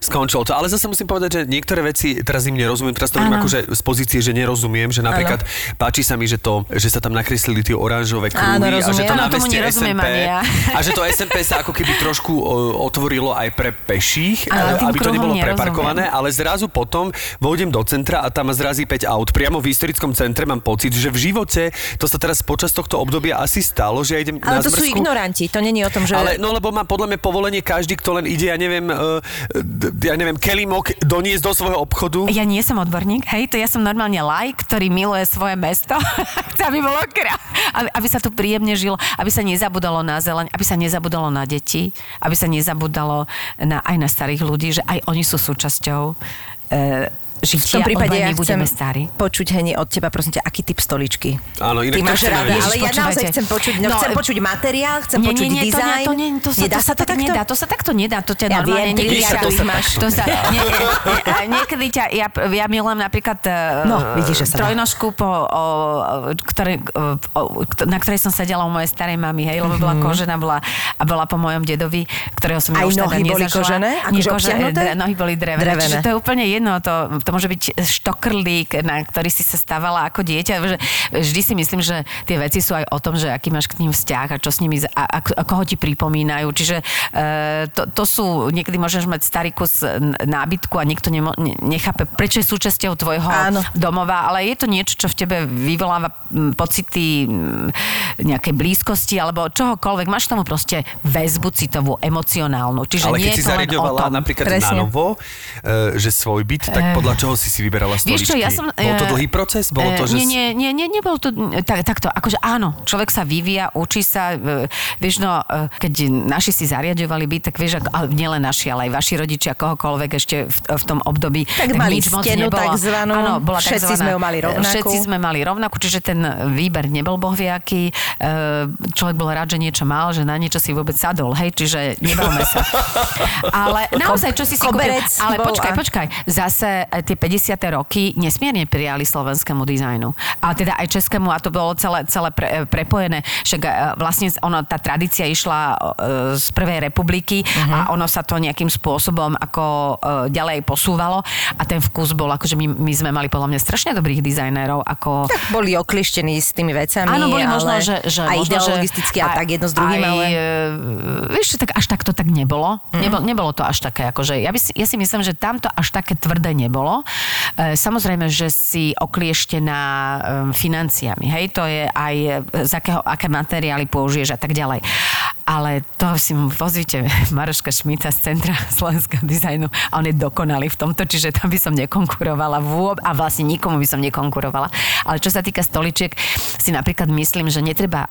Skončilo to. Ale zase musím povedať, že niektoré veci teraz im nerozumiem. Teraz to viem akože z pozície, že nerozumiem, že napríklad páči sa mi, že sa tam nakreslili tie oranžové kruhy a že to námestie SMP. Ja. A že to SMP sa ako keby trošku otvorilo aj pre peších, aby to nebolo preparkované, ale zrazu potom vojdem do centra a tam zrazí 5 aut. Priamo v historickom centre mám pocit, že v živote to sa teraz počas tohto obdobia asi stalo, že ja idem ale na zmrzku. Ale to sú ignoranti, to není o tom, že... Ale, no lebo má podľa mňa povolenie každý, kto len ide, ja neviem, kelimok doniesť do svojho obchodu. Ja nie som odborník, hej, to ja som normálne laik, ktorý miluje svoje mesto. Chce, aby bolo aby sa tu príjemne žilo, aby sa nezabudalo na zeleň, aby sa nezabudalo na deti, aby sa nezabudalo aj na starých ľudí, že aj oni sú súčasťou žitia, v tom prípade ja chcem počuť, Heni, od teba, prosím ťa, aký typ stoličky? Áno, inak to chcem nevedieť. Ale ja naozaj chcem počuť, chcem počuť materiál, chcem počuť dizajn. Nedá to sa takto nedá. To ťa ja normálne niekedy máš. Niekedy ťa, ja milujem napríklad trojnožku, na ktorej som sedela u mojej starej mamy, hej, lebo bola kožená a bola po mojom dedovi, ktorého som už teda nezažila. Aj nohy boli kožené? Nohy boli drevené. Čiže to je úplne jedno, to môže byť štokrlík, na ktorý si sa stávala ako dieťa. Vždy si myslím, že tie veci sú aj o tom, že aký máš k ním vzťah a čo s nimi a koho ti pripomínajú. Čiže to sú, niekedy môžeš mať starý kus nábytku a niekto nechápe, prečo je súčasťou tvojho domova, ale je to niečo, čo v tebe vyvoláva pocity nejakej blízkosti alebo čohokoľvek. Máš k tomu proste väzbu citovú, emocionálnu. Čiže ale keď si zariadovala napríklad na novo, že svoj byt, tak podľa čoho si si vyberala stoličky? Vieš čo, ja som... Bol to dlhý proces? Bolo to, že... Nie, nebol to... Takto, akože áno, človek sa vyvíja, učí sa, vieš no, keď naši si zariadovali byt, tak vieš, ale nielen naši, ale aj vaši rodičia, kohokoľvek ešte v tom období, tak mali nič moc nebolo. Takzvanú, áno, bola takzvaná... Všetci sme ju mali rovnakú. Všetci sme mali rovnakú, čiže ten výber nebol bohviaký, človek bol rád, že niečo mal, že na niečo si vôbec sadol, hej, čiže nebáme sa. Ale naozaj, čo si koberec si kúpil? Ale počkaj, zase tie 50. roky nesmierne prijali slovenskému dizajnu. A teda aj českému, a to bolo celé prepojené. Však vlastne tá tradícia išla z Prvej republiky a ono sa to nejakým spôsobom ako ďalej posúvalo a ten vkus bol, akože my sme mali podľa mňa strašne dobrých dizajnérov, ako... Tak boli oklištení s tými vecami, áno, boli možno, ale že aj ideologisticky a tak jedno s druhým, ale... Vieš, tak až tak to tak nebolo. Nebolo to až také, akože... Ja si myslím, že tamto až také tvrdé nebolo. Samozrejme, že si oklieštená financiami, hej, to je aj z aké materiály použiješ a tak ďalej. ale to si pozvite Maroška Šmita z Centra slovenského dizajnu a on je dokonalý v tomto, čiže tam by som nekonkurovala a vlastne nikomu by som nekonkurovala. Ale čo sa týka stoličiek, si napríklad myslím, že netreba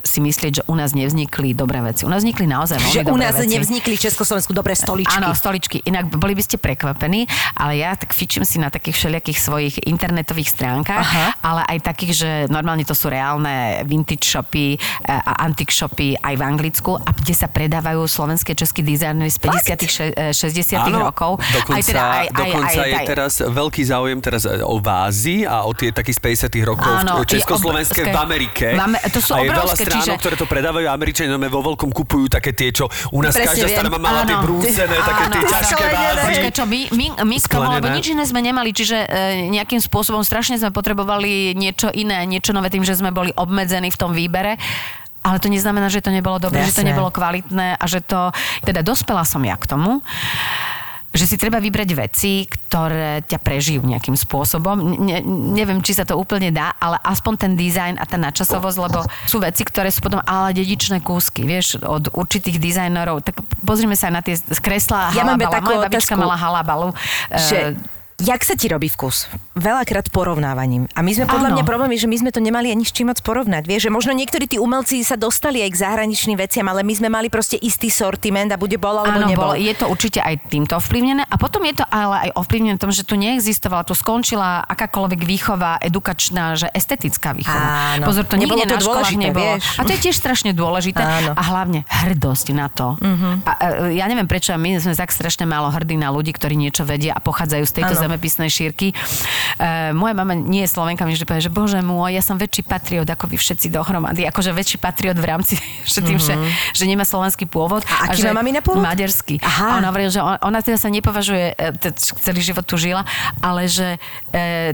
si myslieť, že u nás nevznikli dobré veci. U nás vznikli naozaj veľmi dobré veci. Že u nás nevznikli v Československu dobré stoličky. Áno, stoličky. Inak boli by ste prekvapení, ale ja tak fičím si na takých všelijakých svojich internetových stránkach, ale aj takých, že normálne to sú reálne vintage shopy a antique shopy aj v Anglicku, a kde sa predávajú slovenské české dizajnery z 50. 60. rokov. Dokonca je teraz veľký záujem teraz o vázy a o tie takých 50. rokov československé v Amerike. Veľa stránok, čiže ktoré to predávajú Američania, no vo veľkom kupujú také tie, čo u nás presne každá strana má malé brúsené, také tie ťažké vázy. Počkaj, čo my lebo nič iné sme nemali, čiže nejakým spôsobom strašne sme potrebovali niečo iné, niečo nové tým, že sme boli obmedzení v tom výbere. Ale to neznamená, že to nebolo dobré, že to nebolo kvalitné a že to... Teda dospela som ja k tomu, že si treba vybrať veci, ktoré ťa prežijú nejakým spôsobom. Neviem, či sa to úplne dá, ale aspoň ten dizajn a tá nadčasovosť, lebo sú veci, ktoré sú potom ale dedičné kúsky, vieš, od určitých dizajnerov. Tak pozrime sa na tie kreslá halabala. Moja babička mala halabalu. Jak sa ti robí vkus? Veľakrát porovnávaním. A my sme podľa mňa problém, že my sme to nemali ani s čím moc porovnať. Vieš, že možno niektorí tí umelci sa dostali aj k zahraničným veciam, ale my sme mali proste istý sortiment a bude bol alebo nebol. Je to určite aj týmto ovplyvnené. A potom je to ale aj ovplyvnené tom, že tu neexistovala, tu skončila akákoľvek výchova, edukačná, že estetická výchova. Áno. Pozor, to nebolo to dôležité, vieš. A to je tiež strašne dôležité. Áno. A hlavne hrdosť na to. Uh-huh. A ja neviem prečo my sme tak strašne málo hrdí na ľudí, ktorí niečo vedia a pochádzajú z tejto písnej šírky. Moja mama nie je Slovenka, mi vždy povie, že bože môj, ja som väčší patriot ako vy všetci dohromady. Akože väčší patriot v rámci tým, že nemá slovenský pôvod. A aký má mamina pôvod? Maďarský. A ona hovorila, že ona teda sa nepovažuje, celý život tu žila, ale že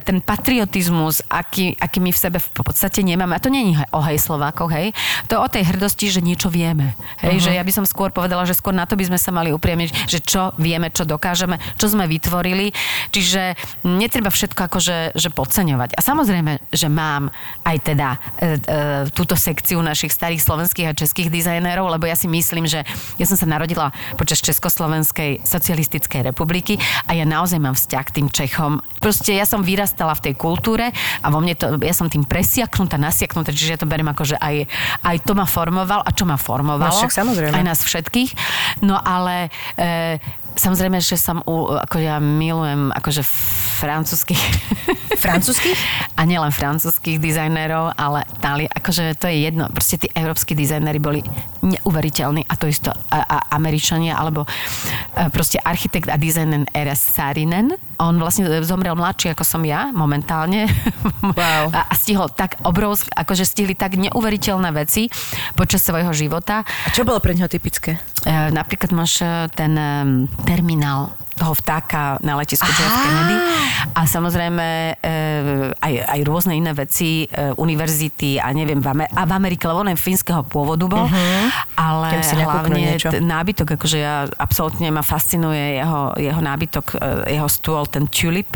ten patriotizmus, aký my v sebe v podstate nemáme, a to nie je o hej Slovákoch, hej, to je o tej hrdosti, že niečo vieme. Hej, že ja by som skôr povedala, že skôr na to by sme sa mali upriamiť, že čo vieme, čo dokážeme, čo sme vytvorili. Čiže netreba všetko akože podceňovať. A samozrejme, že mám aj teda túto sekciu našich starých slovenských a českých dizajnérov, lebo ja si myslím, že ja som sa narodila počas Československej socialistickej republiky a ja naozaj mám vzťah k tým Čechom. Proste ja som vyrastala v tej kultúre a vo mne to, ja som tým presiaknutá, nasiaknutá, čiže ja to beriem akože aj to ma formoval a čo ma formovalo. Aj nás všetkých. No ale... Samozrejme, že som ako ja milujem akože francúzskych. Francúzskych? A nielen francúzskych dizajnérov, ale akože to je jedno. Proste tí európski dizajnéri boli neuveriteľní a to isto Američania, alebo proste architekt a dizajner Eero Saarinen. On vlastne zomrel mladší ako som ja momentálne. Wow. A stihol tak obrovské, akože stihli tak neuveriteľné veci počas svojho života. A čo bolo pre neho typické? Napríklad máš ten... terminál toho vtáka na letisku Johns Kennedy. A samozrejme aj rôzne iné veci, univerzity a neviem, v Amerike, lebo on je fínskeho pôvodu bol, ale hlavne nábytok, akože ja absolútne ma fascinuje jeho nábytok, jeho stôl, ten tulip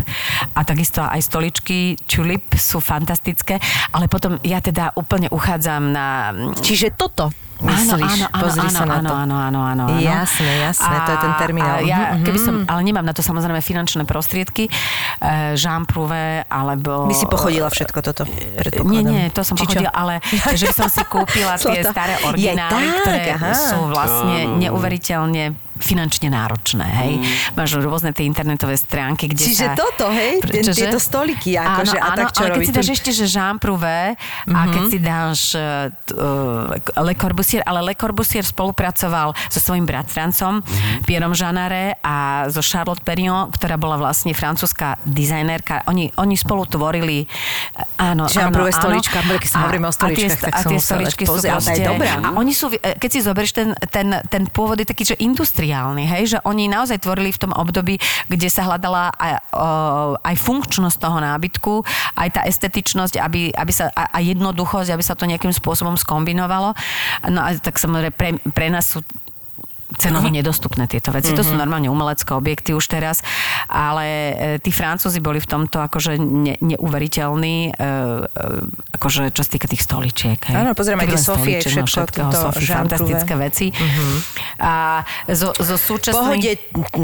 a takisto aj stoličky tulip sú fantastické, ale potom ja teda úplne uchádzam na... Čiže toto myslíš, pozri sa na to. Áno. Jasné, to je ten terminál. Ja, ale nemám na to samozrejme finančné prostriedky. Jean Prouvé, alebo... By si pochodila všetko toto, predpokladám. Nie, to som pochodila, ale že som si kúpila tie staré originály, ktoré sú vlastne neuveriteľne finančne náročné, hej. Máš rôzne tie internetové stránky, kde čiže toto, hej, tieto stoliky, akože a tak čo robíte. Ale keď si dáš ešte, že Jean Prouvé a keď si dáš Le Corbusier, ale Le Corbusier spolupracoval so svojím bratrancom Pierom Jeanare a so Charlotte Perriand, ktorá bola vlastne francúzska dizajnerka. Oni spolu tvorili Jean Prouvé stolička, keď sa hovoríme o stoličkách, tak som musela pozrieť. A dobrá. A oni sú, keď si zoberieš ten pôvod, je taký, že industria, hej, že oni naozaj tvorili v tom období, kde sa hľadala aj funkčnosť toho nábytku, aj tá estetičnosť, aby sa, a jednoduchosť, aby sa to nejakým spôsobom skombinovalo. No a tak samozrejme pre nás sú cenovo nedostupné tieto veci. To sú normálne umelecké objekty už teraz ale tí Francúzi boli v tomto akože neuveriteľní, akože čo sa týka tých stoličiek. Áno, pozrieme, aj tie Sofie, všetko toto fantastické veci. A zo súčasných... Pohode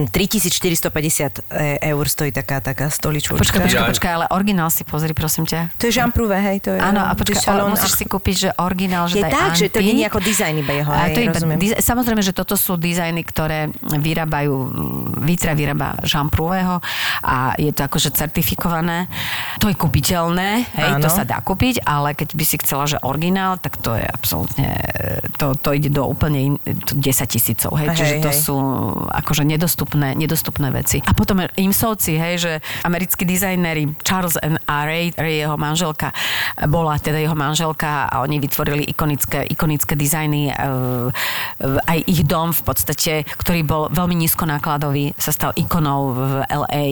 3450 € stojí taká stolička. Počkaj, ale originál si pozri, prosím ťa. To je Jean Prouvé, hej, to je... Áno, a počkaj, ale musíš si kúpiť, že originál, že je tak, antik, že to nie je ako dizajn iba jeho, hej, rozumiem. Samozrejme, že toto sú dizajny, ktoré vyrába Jean Prouvého a je to akože certifikované. To je kúpiteľné, hej, áno, to sa dá kúpiť, ale keď by si chcela, že originál, tak to je absolútne, to ide do úplne 10 000, hej, čiže to sú akože nedostupné veci. A potom imsovci, hej, že americkí dizajneri Charles and Ray, jeho manželka, bola teda jeho manželka a oni vytvorili ikonické dizajny, aj ich dom v podstate, ktorý bol veľmi nízkonákladový, sa stal ikonou v LA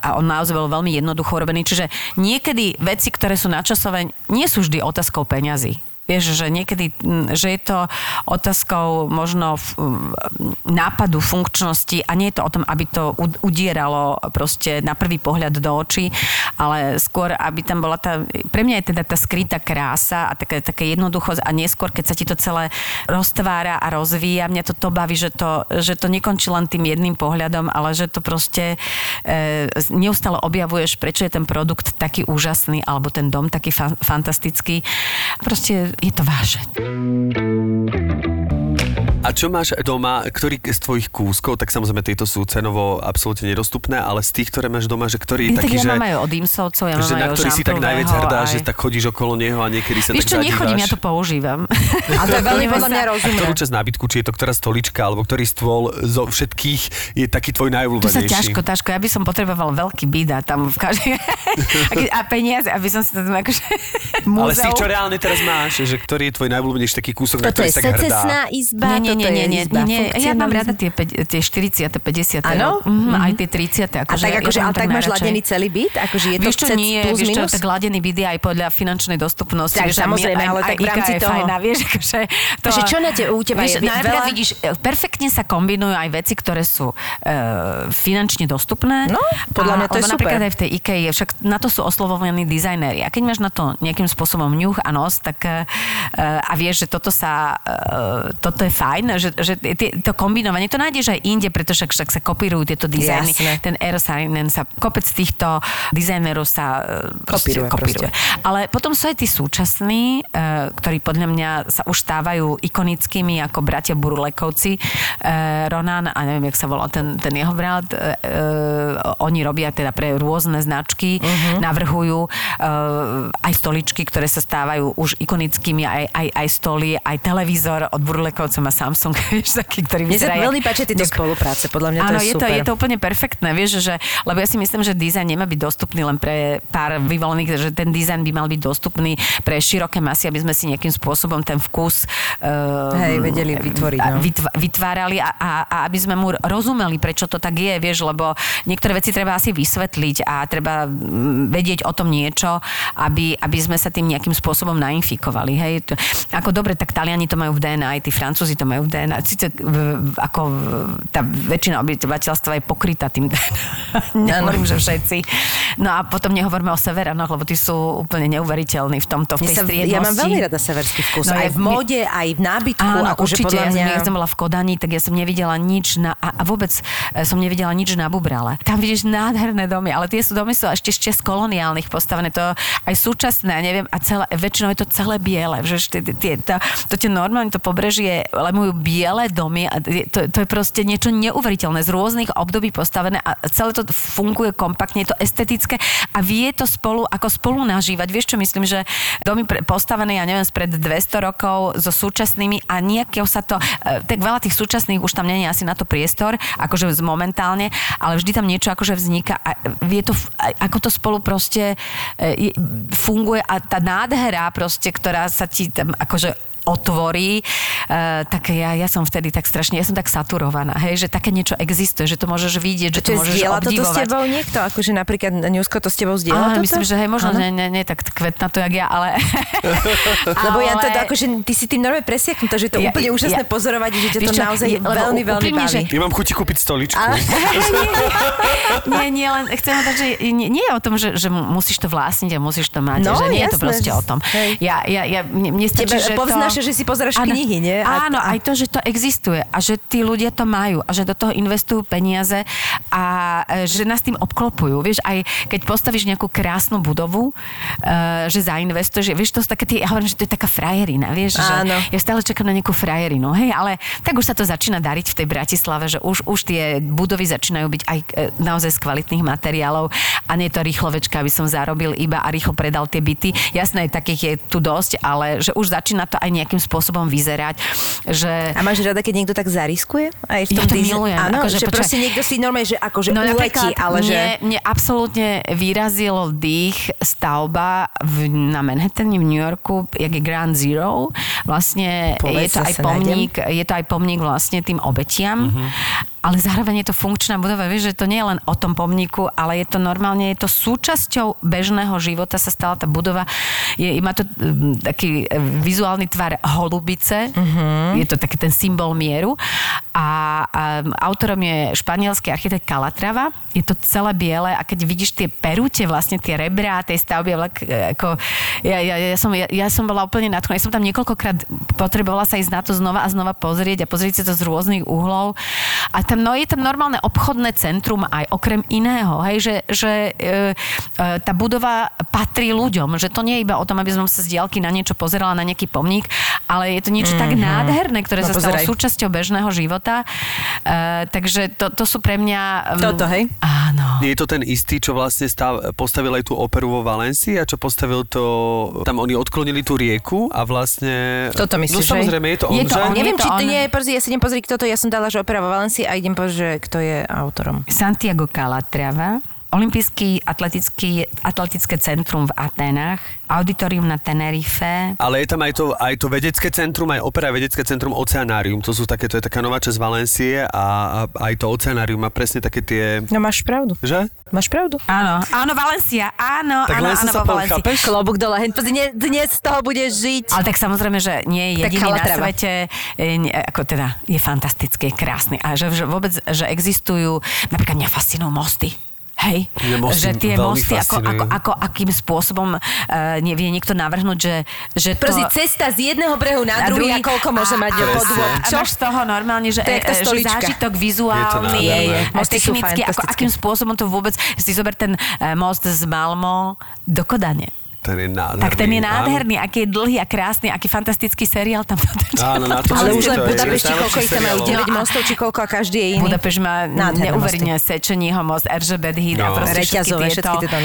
a on naozaj bol veľmi jednoducho urobený, čiže niekedy veci, ktoré sú načasové, nie sú vždy otázkou peňazí. Vieš, že niekedy, že je to otázkou možno nápadu, funkčnosti a nie je to o tom, aby to udieralo proste na prvý pohľad do očí, ale skôr, aby tam bola tá, pre mňa je teda tá skrytá krása a také jednoduchosť a neskôr, keď sa ti to celé roztvára a rozvíja, mňa to baví, že to nekončí len tým jedným pohľadom, ale že to proste neustále objavuješ, prečo je ten produkt taký úžasný, alebo ten dom taký fantastický. Proste je to vážne. A čo máš doma, ktorý z tvojich kúskov, tak samozrejme tieto sú cenovo absolútne nedostupné, ale z tých, ktoré máš doma, že ktorý je taký, že... Ja mám aj od Imsovcov, ja mám aj od Jean Prouvého. Na ktorý si tak najviac hrdá, že tak chodíš okolo neho a niekedy sa tak zadíváš. Vieš čo, nechodím, ja to používam. A to je veľmi podľa mňa rozumné. A ktorú časť nábytku, či je to ktorá stolička, alebo ktorý stôl zo všetkých je taký tvoj najobľúbenejší? To sa ťažko. Ja by som potreboval veľký byt tam v každej a peniaze, aby som si to tam akože múzeum. Ale z tých, čo reálne teraz máš, že ktorý je tvoj najobľúbenejší taký kúsok, na ktorý si tak hrdá? Nie. Ja mám rada tie 40, 50. Áno? Aj tie 30. Akože, tak máš ladený celý byt? Akože je to chcec plus minus? Tak ladený byt je aj podľa finančnej dostupnosti. Tak, samozrejme, ale tak v rámci toho. Fajná, vieš, akože, to, takže čo u teba vieš, je byt veľa? Vidíš, perfektne sa kombinujú aj veci, ktoré sú finančne dostupné. No, podľa mňa to je super. Napríklad aj v tej IKEA, však na to sú oslovovaní dizajneri. A keď máš na to nejakým spôsobom ňuch a nos, tak a vieš, že toto je fajn, že to kombinovanie, to nájdeš aj inde, pretože však sa kopírujú tieto dizajny. Jasne. Ten Eero Saarinen sa, kopec týchto dizajnerov sa kopíruje. Ale potom sú aj tí súčasní, ktorí podľa mňa sa už stávajú ikonickými, ako bratia Burlekovci. Ronan, a neviem, jak sa volal ten jeho brat, oni robia teda pre rôzne značky, navrhujú aj stoličky, ktoré sa stávajú už ikonickými, aj stoly, aj televízor od Burlekovcov a Samsung, vieš, taký, ktorý vyzerá... Mne sa veľmi páčia tieto spolupráce, podľa mňa to je super. Áno, je to úplne perfektné, vieš, že... Lebo ja si myslím, že dizajn nemá byť dostupný len pre pár vyvolených, že ten dizajn by mal byť dostupný pre široké masy, aby sme si nejakým spôsobom ten vkus vedeli vytvoriť. No. Vytvárali a aby sme mu rozumeli, prečo to tak je, vieš, lebo niektoré veci treba asi vysvetliť a treba vedieť o tom niečo, aby sme sa tým nejakým spôsobom nainfikovali, hej. Ako dobre, tak Taliani to majú v DNA, aj tí Francúzi to majú v DNA. Sice ako tá väčšina obyvateľstva je pokrytá tým DNA. Nehovorím, že všetci. No a potom nehovorme o severanoch, lebo tí sú úplne neuveriteľní v tomto, v tej striednosti. Ja mám veľmi rada severský vkus. No, aj v móde, aj v nábytku. Áno, určite. Ja som bola v Kodani, tak ja som nevidela nič a vôbec som nevidela nič na Bubrale. Tam vidíš nádherné domy, ale tie domy sú ešte z koloniálnych postavené. To aj súčasné, neviem, a celé, väčšinou je to celé biele. To tie normálne, to pobrežie, lemujú biele domy a to je proste niečo neuveriteľné, z rôznych období postavené a celé to funguje kompaktne, je to estetické a vie to spolu nažívať. Vieš čo myslím, že domy postavené, ja neviem, spred 200 rokov so súčasnými a nejakého sa to, tak veľa tých súčasných už tam nie je asi na to priestor, akože momentálne, ale vždy tam niečo akože vzniká a vie to, ako to spolu proste funguje a tá nádhera proste, ktorá sa ti tam akože otvorí, tak ja som vtedy tak strašne, ja som tak saturovaná, hej, že také niečo existuje, že to môžeš vidieť, že to môžeš obdivovať. Zdieľa toto s tebou niekto? Akože napríklad Newsko to s tebou zdieľa toto? Áno, myslím, že hej, možno nie tak kvetnato, jak ja, ale... Lebo ja to, akože ty si tým normálne presieknutá, že je to úplne úžasné pozorovať, že ťa to naozaj veľmi, veľmi baví. Ja mám chuť kúpiť stoličku. Nie, len chcem povedať, že nie je o tom, že musíš to vlastniť a musíš to mať, že nie je to proste o tom. Že si pozeraš knihy, nie? Áno, aj to, že to existuje a že tí ľudia to majú a že do toho investujú peniaze a že nás tým obklopujú. Vieš, aj keď postavíš nejakú krásnu budovu, že zainvestuješ, vieš, to sú také, ja hovorím, že to je taká frajerina, vieš, áno. Že ja stále čakám na nejakú frajerinu, hej, ale tak už sa to začína dariť v tej Bratislave, že už tie budovy začínajú byť aj naozaj z kvalitných materiálov a nie to rýchlovečka, aby som zarobil iba a rýchlo predal tie byty. Jasné, takých je tu dosť, ale že už začína to aj nejakým spôsobom vyzerať, že... A máš rada, keď niekto tak zariskuje? Aj v tom ja to milujem. Áno, akože, že proste niekto si normálne, že akože no, uletí, ale že... Mne absolútne vyrazil dých stavba na Manhattane v New Yorku, jak je Ground Zero. Vlastne je to aj pomník vlastne tým obetiam. Uh-huh. Ale zároveň je to funkčná budova, vieš, že to nie je len o tom pomníku, ale je to normálne, je to súčasťou bežného života sa stala tá budova. Má to taký vizuálny tvar holubice, Je to taký ten symbol mieru a autorom je španielský architekt Calatrava. Je to celé biele a keď vidíš tie perúte, vlastne tie rebrá tej stavby, ako ja som bola úplne nadchnuté. Ja som tam niekoľkokrát potrebovala sa ísť na to znova a znova pozrieť a pozrieť sa to z rôznych uhlov a je tam normálne obchodné centrum aj okrem iného, hej, že tá budova patrí ľuďom, že to nie je iba o tom, aby som sa z diaľky na niečo pozerala, na nejaký pomník, ale je to niečo tak nádherné, ktoré sa stalo súčasťou bežného života. Takže to sú pre mňa... Toto, hej? Áno. Je to ten istý, čo vlastne postavil aj tú operu vo Valencii a čo postavil to... Tam oni odklonili tú rieku a vlastne... Toto myslíš, no samozrejme, je to on, že? Neviem, či to nie je... Ja si idem pozrieť, kto to... Ja som dala, že opera vo Valencii a idem povedať, že kto je autorom. Santiago Calatrava, Olympijský atletické centrum v Atenách, auditorium na Tenerife. Ale je tam aj to vedecké centrum, aj opera vedecké centrum Oceanarium. To je taká nová časť Valencie a aj to Oceanarium má presne také tie... No máš pravdu. Že? Máš pravdu. Áno, Valencia. Áno, vo Valencii. Klobúk dole. Dnes z toho budeš žiť. Ale tak samozrejme, že nie je jediný na svete. Je fantastický, krásny. A že vôbec, že existujú, napríklad mňa fascinujú mosty. Hej, že tie mosty, ako akým spôsobom vie niekto navrhnúť, že to... Proste cesta z jedného brehu na druhý a koľko môže mať podvod. Čo z toho normálne, že zážitok vizuálny, technicky, ako akým spôsobom to vôbec... Si zober ten most z Malmo do Kodane. Ten je nádherný, aký je dlhý a krásny, aký fantastický seriál tam. Áno, na to, ale už len v Budapešti, koľko ich tam majú? 9 mostov, či koľko a každý je iný? Budapešť má neuveriteľné Sečeního most, Erzsébet híd a proste všetky tieto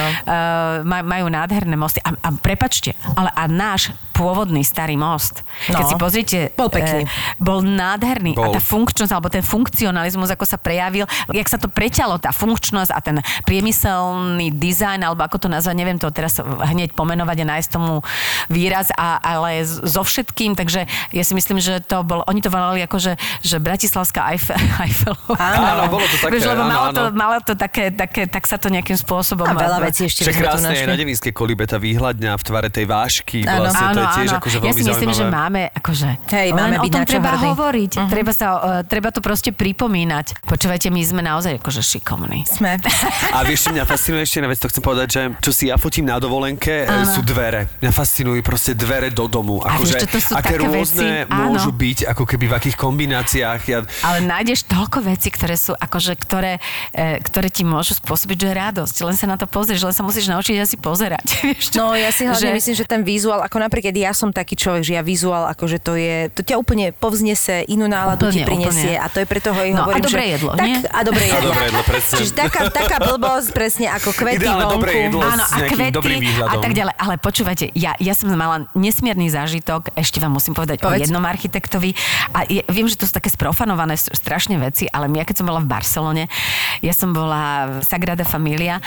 majú nádherné mosty. A prepačte, ale a náš pôvodný starý most, keď si pozrite, bol pekný. Bol nádherný a tá funkčnosť, alebo ten funkcionalizmus, ako sa prejavil, jak sa to preťalo, tá funkčnosť a ten priemyselný dizajn, alebo ako to nazvať, neviem to teraz hneď menovať a nájsť tomu výraz, ale so všetkým, takže ja si myslím, že to bolo, oni to volali ako, že Bratislavská Eiffelová. Áno, bolo to také. Víš, lebo malo to také, tak sa to nejakým spôsobom... A veľa vecí ešte by sme tu našli. Krásne je na Devínskej kolibe, tá výhľadňa v tvare tej vášky, vlastne to je tiež akože veľmi zaujímavé. Ja si myslím, že máme, akože... Hej, máme byť na čo hrdí. Len o tom treba hovoriť. Treba to proste pripomínať. Počúvajte, my sme naozaj akože šikovní. Sme. A vieš, mňa fascinuje ešte jedna vec, to chcem povedať, že čo si ja fotím na dovolenke, sú dvere. Mňa fascinujú proste dvere do domu. Akože aké rôzne veci môžu byť, ako keby v akých kombináciách. Ale nájdeš toľko vecí, ktoré sú, akože, ktoré ti môžu spôsobiť, že radosť. Len sa na to pozrieš, len sa musíš naučiť asi pozerať. No ja si hlavne myslím, že ten vizuál, ako napríklad ja som taký človek, že ja vizuál, akože to ťa úplne povznese, inú náladu ti prinesie a to je preto ho hovorím, že... A dobré jedlo, presne. Čiže taká blbosť, presne ako kvety vonku. Áno, a kvety a tak ďalej. Ale počúvajte, ja som mala nesmierny zážitok, ešte vám musím povedať o jednom architektovi. A viem, že to sú také sprofanované strašne veci, ale ja keď som bola v Barcelone, ja som bola v Sagrada Familia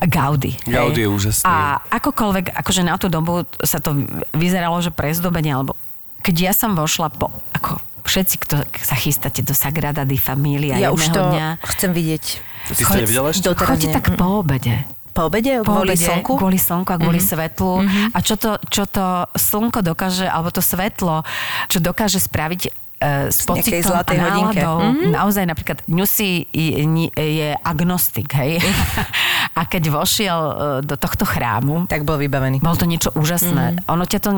Gaudí je úžasný. A akokoľvek, akože na tú dobu sa to vyzeralo, že prezdobenie alebo keď ja som vošla po, ako všetci, kto sa chystáte do Sagrada di Familia ja jedného už to dňa, chcem vidieť. Ty ste nevidela ešte? Chodí tak po obede. Po obede? Kvôli slnku? Kvôli slnku a kvôli svetlu. A čo to slnko dokáže, alebo to svetlo, čo dokáže spraviť s pocitom a náladou. Naozaj napríklad Ňusi je agnostik, hej? A keď vošiel do tohto chrámu, tak bol vybavený. Bolo to niečo úžasné. Ono ťa to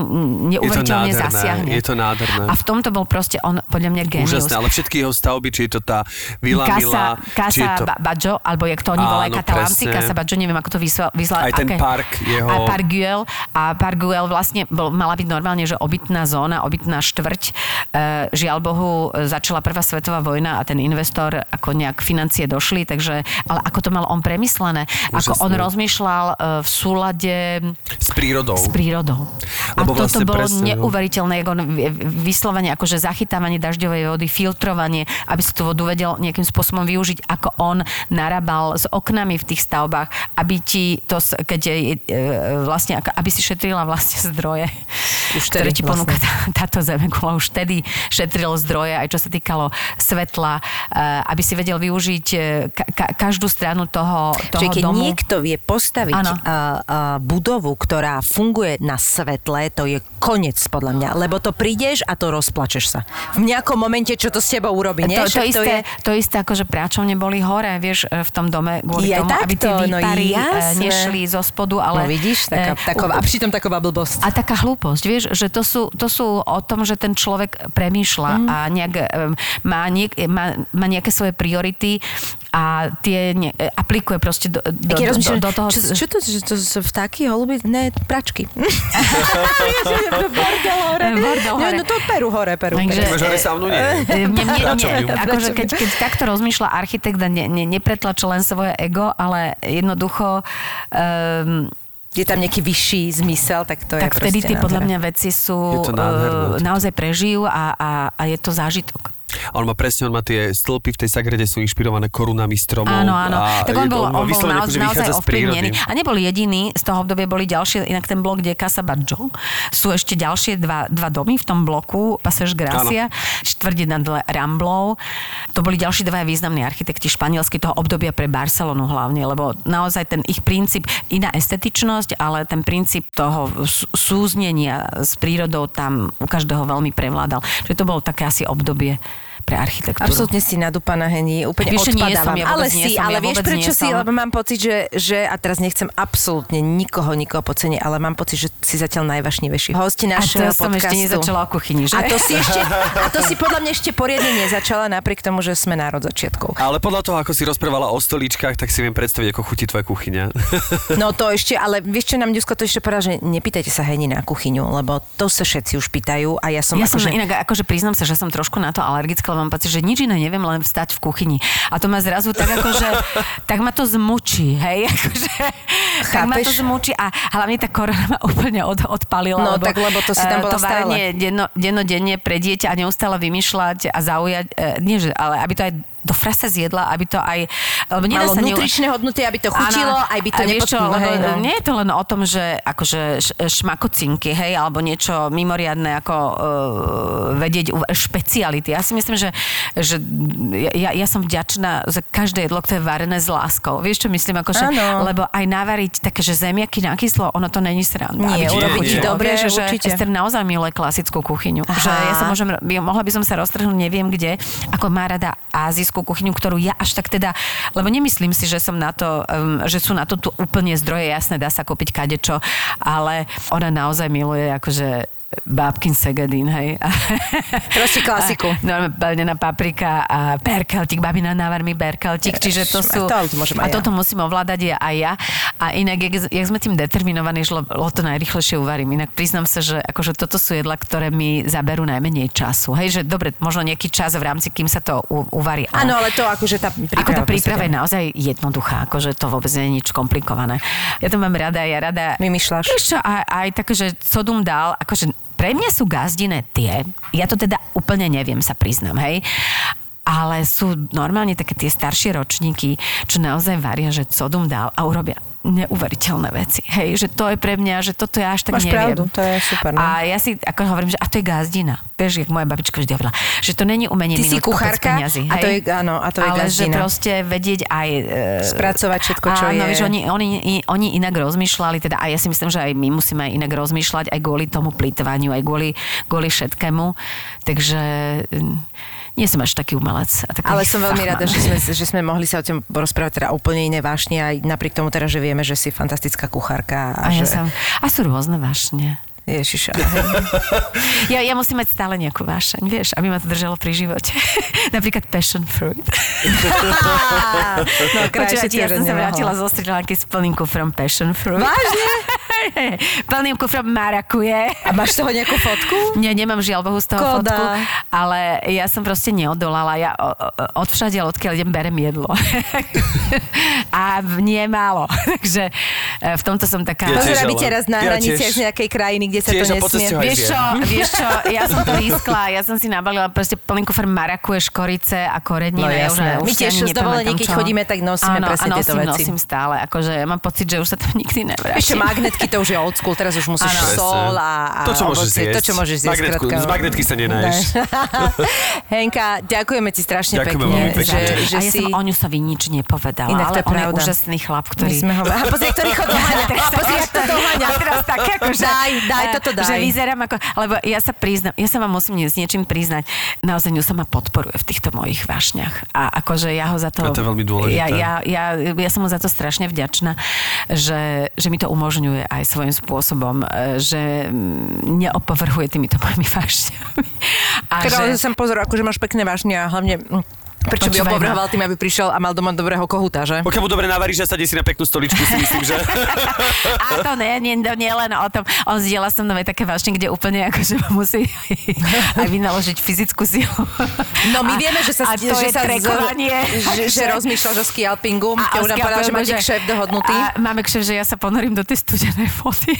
neuveriteľne zasiahne. Je to nádherné. A v tomto bol proste on podľa mňa génius. Úžasné, ale všetky jeho stavby, či je to tá Vila Mila, či je to Baggio, alebo jak to oni volajú Katalánci, Casa Baggio, neviem ako to vyslali. Aj ten park jeho. A Park Güell. A Park Güell vlastne mala byť normálne, že obytná zóna, obytná štvrť. Žiaľ Bohu, začala prvá svetová vojna a ten investor, ako nejak financie došli, takže, ale ako to mal on premyslené, ako on rozmýšľal v súlade s prírodou. Lebo a toto vlastne bolo neuveriteľné, ako vyslovene, akože zachytávanie dažďovej vody, filtrovanie, aby sa tú vodu vedel nejakým spôsobom využiť, ako on narábal s oknami v tých stavbách, aby ti to, keď je, vlastne, aby si šetrila vlastne zdroje, ktoré ti ponúka táto zemegula. Už tedy šetril zdroje, aj čo sa týkalo svetla, aby si vedel využiť každú stranu toho domu. Čiže keď niekto vie postaviť budovu, ktorá funguje na svetle, to je koniec podľa mňa, lebo to prídeš a to rozplačeš sa. V nejakom momente, čo to s tebou urobí, nie? To isté ako, že práčovne boli hore, vieš, v tom dome kvôli tomu, takto, aby tie výpary nešli zo spodu, ale... No vidíš, taká, a pritom taková blbosť. A taká hlúposť, vieš, že to sú o tom, že ten človek premýšľa a nejak, má nejaké svoje priority a tie aplikuje proste do toho... Čo to vtáky, holuby? Ne, pračky. Bordel hore. No to Peru hore. Takže, hore saunu nie. Akože keď takto rozmýšľa architekt a nepretlačí len svoje ego, ale jednoducho... Je tam nejaký vyšší zmysel, tak to tak je proste... Tak vtedy tie podľa mňa veci sú... naozaj prežijú a je to zážitok. On má tie stĺpy v tej Sagrade sú inšpirované korunami stromov. Áno. Tak on bol naozaj ovplyvnený. A neboli jediní, z toho obdobia boli ďalšie, inak ten blok, kde je Casa Baggio, sú ešte ďalšie dva domy v tom bloku, Passage Gracia, štvrť nad Ramblou. To boli ďalší dva významní architekti španielskí toho obdobia pre Barcelonu hlavne, lebo naozaj ten ich princíp, iná estetičnosť, ale ten princíp toho súznenia s prírodou tam u každého veľmi prevládal. Čiže to bolo také asi obdobie pre architektúru. Absolutne si nadúpaná, Heni, úplne odpadávam. Ale vieš prečo si, lebo mám pocit, že a teraz nechcem absolútne nikoho podceniť, ale mám pocit, že si zatiaľ najvašnivejší host nášho podcastu. A to som ešte nezačala o kuchyni, že? A to si podľa mňa ešte poriadne nezačala, napriek tomu, že sme národ začiatkov. Ale podľa toho, ako si rozprávala o stoličkách, tak si viem predstaviť, ako chutí tvoja kuchyňa. No to ešte, ale vieš čo, nám Ďusko to ešte povedala, že nepýtajte sa Heni na kuchyňu, lebo to sa všetci už pýtajú a ja som priznám sa, že som trošku na to alergická. Mám pocit, že nič iné neviem, len vstať v kuchyni. A to ma zrazu tak akože tak ma to zmučí, hej? Akože, tak ma to zmučí a hlavne tá korona ma úplne odpalila. No lebo, tak, lebo to si tam bola stále. Továrenie dennodenne pre dieťa a neustále vymýšľať a zaujať, ale aby to aj do frasa zjedla, aby to aj... Malo nutričné hodnoty, aby to chutilo, aj by to nepotnilo. Nie je to len o tom, že akože šmakocinky, hej, alebo niečo mimoriadne, ako vedieť špeciality. Ja si myslím, že ja som vďačná za každé jedlo, ktoré je varené s láskou. Vieš, čo myslím? Akože, lebo aj navariť také, že zemiaky na kyslo, ono to není sranda. Nie, urobiť dobre, že Ester naozaj miluje klasickú kuchyňu. Že mohla by som sa roztrhnúť, neviem kde, ako má rada Ázijskú kuchyňu, ktorú ja až tak teda, lebo nemyslím si, že som na to, že sú na to tu úplne zdroje, jasné, dá sa kúpiť kadečo, ale ona naozaj miluje akože bábkin segedín, hej. Proste klasiku. Balená paprika a berkeltík, babina návar mi berkeltík, čiže to sú... A toto musím ovládať aj ja. A inak, jak sme tým determinovaní, že to najrýchlejšie uvarím. Inak priznám sa, že akože toto sú jedla, ktoré mi zaberú najmenej času. Hej, že dobre, možno nejaký čas v rámci, kým sa to uvarí. Áno, ale to akože tá príprava... Ako tá príprava je naozaj jednoduchá, akože to vôbec nie je nič komplikované. Ja to mám rada, vymýšľaš. Ešte aj také, že sodum dal, akože pre mňa sú gazdine tie, ja to teda úplne neviem, sa priznám, hej, ale sú normálne také tie staršie ročníky, čo naozaj varia, že codum dal a urobia neuveriteľné veci. Hej, že to je pre mňa, že toto ja až tak máš neviem. Máš pravdu, to je super. Ne? A ja si ako hovorím, že a to je gázdina. Vieš, jak moja babička vždy hovorila, že to není umenie minúť kopec peňazí. A to je, áno, a to je ale gázdina. Ale že proste vedieť aj... spracovať všetko, čo áno, je. Áno, vieš, oni inak rozmýšľali, teda a ja si myslím, že aj my musíme inak rozmýšľať, aj kvôli tomu plytvaniu, aj kvôli všetkému. Takže... nie som až taký umelec. Ale som veľmi rada, že sme mohli sa o tom rozprávať teda úplne iné vášne a napriek tomu teraz, že vieme, že si fantastická kuchárka. A že... a sú rôzne vášne. Ježiša. ja musím mať stále nejakú vášeň, vieš, aby ma to držalo pri živote. Napríklad passion fruit. No, krajšie, ja som sa vrátila zo Sri Lanky s plným kufrom passion fruit. Vážne? Plným kufrom marakuje. A máš toho nejakú fotku? Nie, nemám žiaľ Bohu z toho fotku, ale ja som proste neodolala. Ja odvšade, odkiaľ idem, berem jedlo. A nie málo. Takže v tomto som taká... To robí teraz na hranici z nejakej krajiny, kde sa to nesmie. Vieš čo, ja som to riskla, ja som si nabalila proste plný kufer marakuje, škorice a korenina. No jasné. My tiež z dovolení, keď chodíme, tak nosíme presne tieto veci. Áno, nosím stále. Akože ja mám pocit, že už sa to nikdy nevráti. Ešte magnetky, to už je old school, teraz už musíš sol a ovocie. To, čo môžeš zjesť. Z magnetky sa nenáješ. Henka, ďakujeme ti strašne pekne. A ja som o ňu sa nič nepovedala, ale on je úžasný chlap, ktorý... A pozri, ktorý chodí daj. Že vyzerám ako... Lebo ja sa priznám, ja sa vám musím s niečím priznať. Naozaj ňu sa ma podporuje v týchto mojich vášňach. A akože ja ho za to... A to je veľmi dôležité. Ja som mu za to strašne vďačná, že mi to umožňuje aj svojím spôsobom, že neopovrhuje týmito mojimi vášňami. Teda som pozor, akože máš pekné vášne a hlavne... Prečo by ho povrhoval tým, aby prišiel a mal doma dobrého kohúta, že? Pokiaľ mu dobre navaríš, nasadne si na peknú stoličku, si myslím, že... A to nie len o tom. On zdieľa som nové také vášne, kde úplne akože musí aj vynaložiť fyzickú silu. No my vieme, že sa... A to že je trekovanie. Že rozmýšľal o skialpingu. A o skialpingu, že máte kšef dohodnutý. A máme kšef, že ja sa ponorím do tej studenej vody.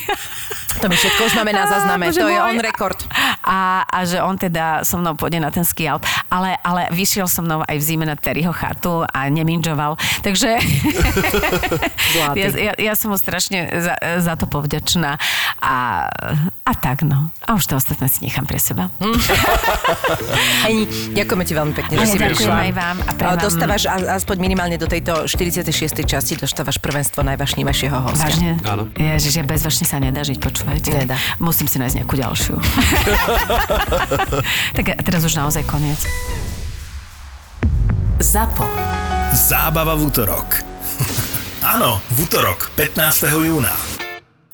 To my všetko už máme na zázname. To je on rekord. A že on teda so mnou pôjde na ten skialp. Ale vyšiel so mnou aj v zime na Terryho chatu a nemindžoval. Takže ja som mu strašne za to povďačná. A tak, no. A už to ostatné si nechám pre seba. Heni, ďakujeme ti veľmi pekne, že si prišla. Aj vám. Dostávaš aspoň minimálne do tejto 46. časti, dostávaš prvenstvo najvášnivejšieho hostia. Vážne? Áno. Ježiš, ja bez vášni sa nedá žiť, počúvajte. Nedá. Musím si nájsť nejakú ďalšiu. Tak teraz už naozaj koniec. ZAPO. Zábava v útorok. Áno, v útorok, 15. júna.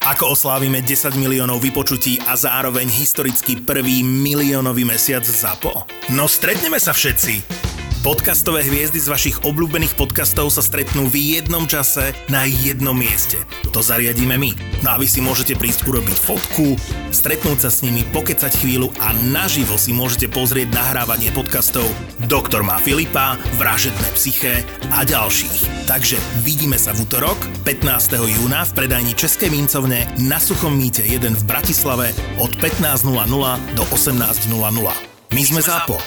Ako oslávime 10 miliónov vypočutí a zároveň historicky prvý miliónový mesiac ZAPO? No stretneme sa všetci. Podcastové hviezdy z vašich obľúbených podcastov sa stretnú v jednom čase na jednom mieste. To zariadíme my. No a vy si môžete prísť urobiť fotku, stretnúť sa s nimi, pokecať chvíľu a naživo si môžete pozrieť nahrávanie podcastov Doktor má Filipa, Vražedné psyché a ďalších. Takže vidíme sa v útorok 15. júna v predajni Českej mincovne na Suchom míte 1 v Bratislave od 15.00 do 18.00. My sme ZAPO.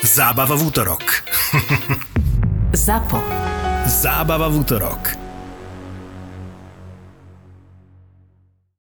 Zábava v útorok. ZAPO. Zábava v útorok.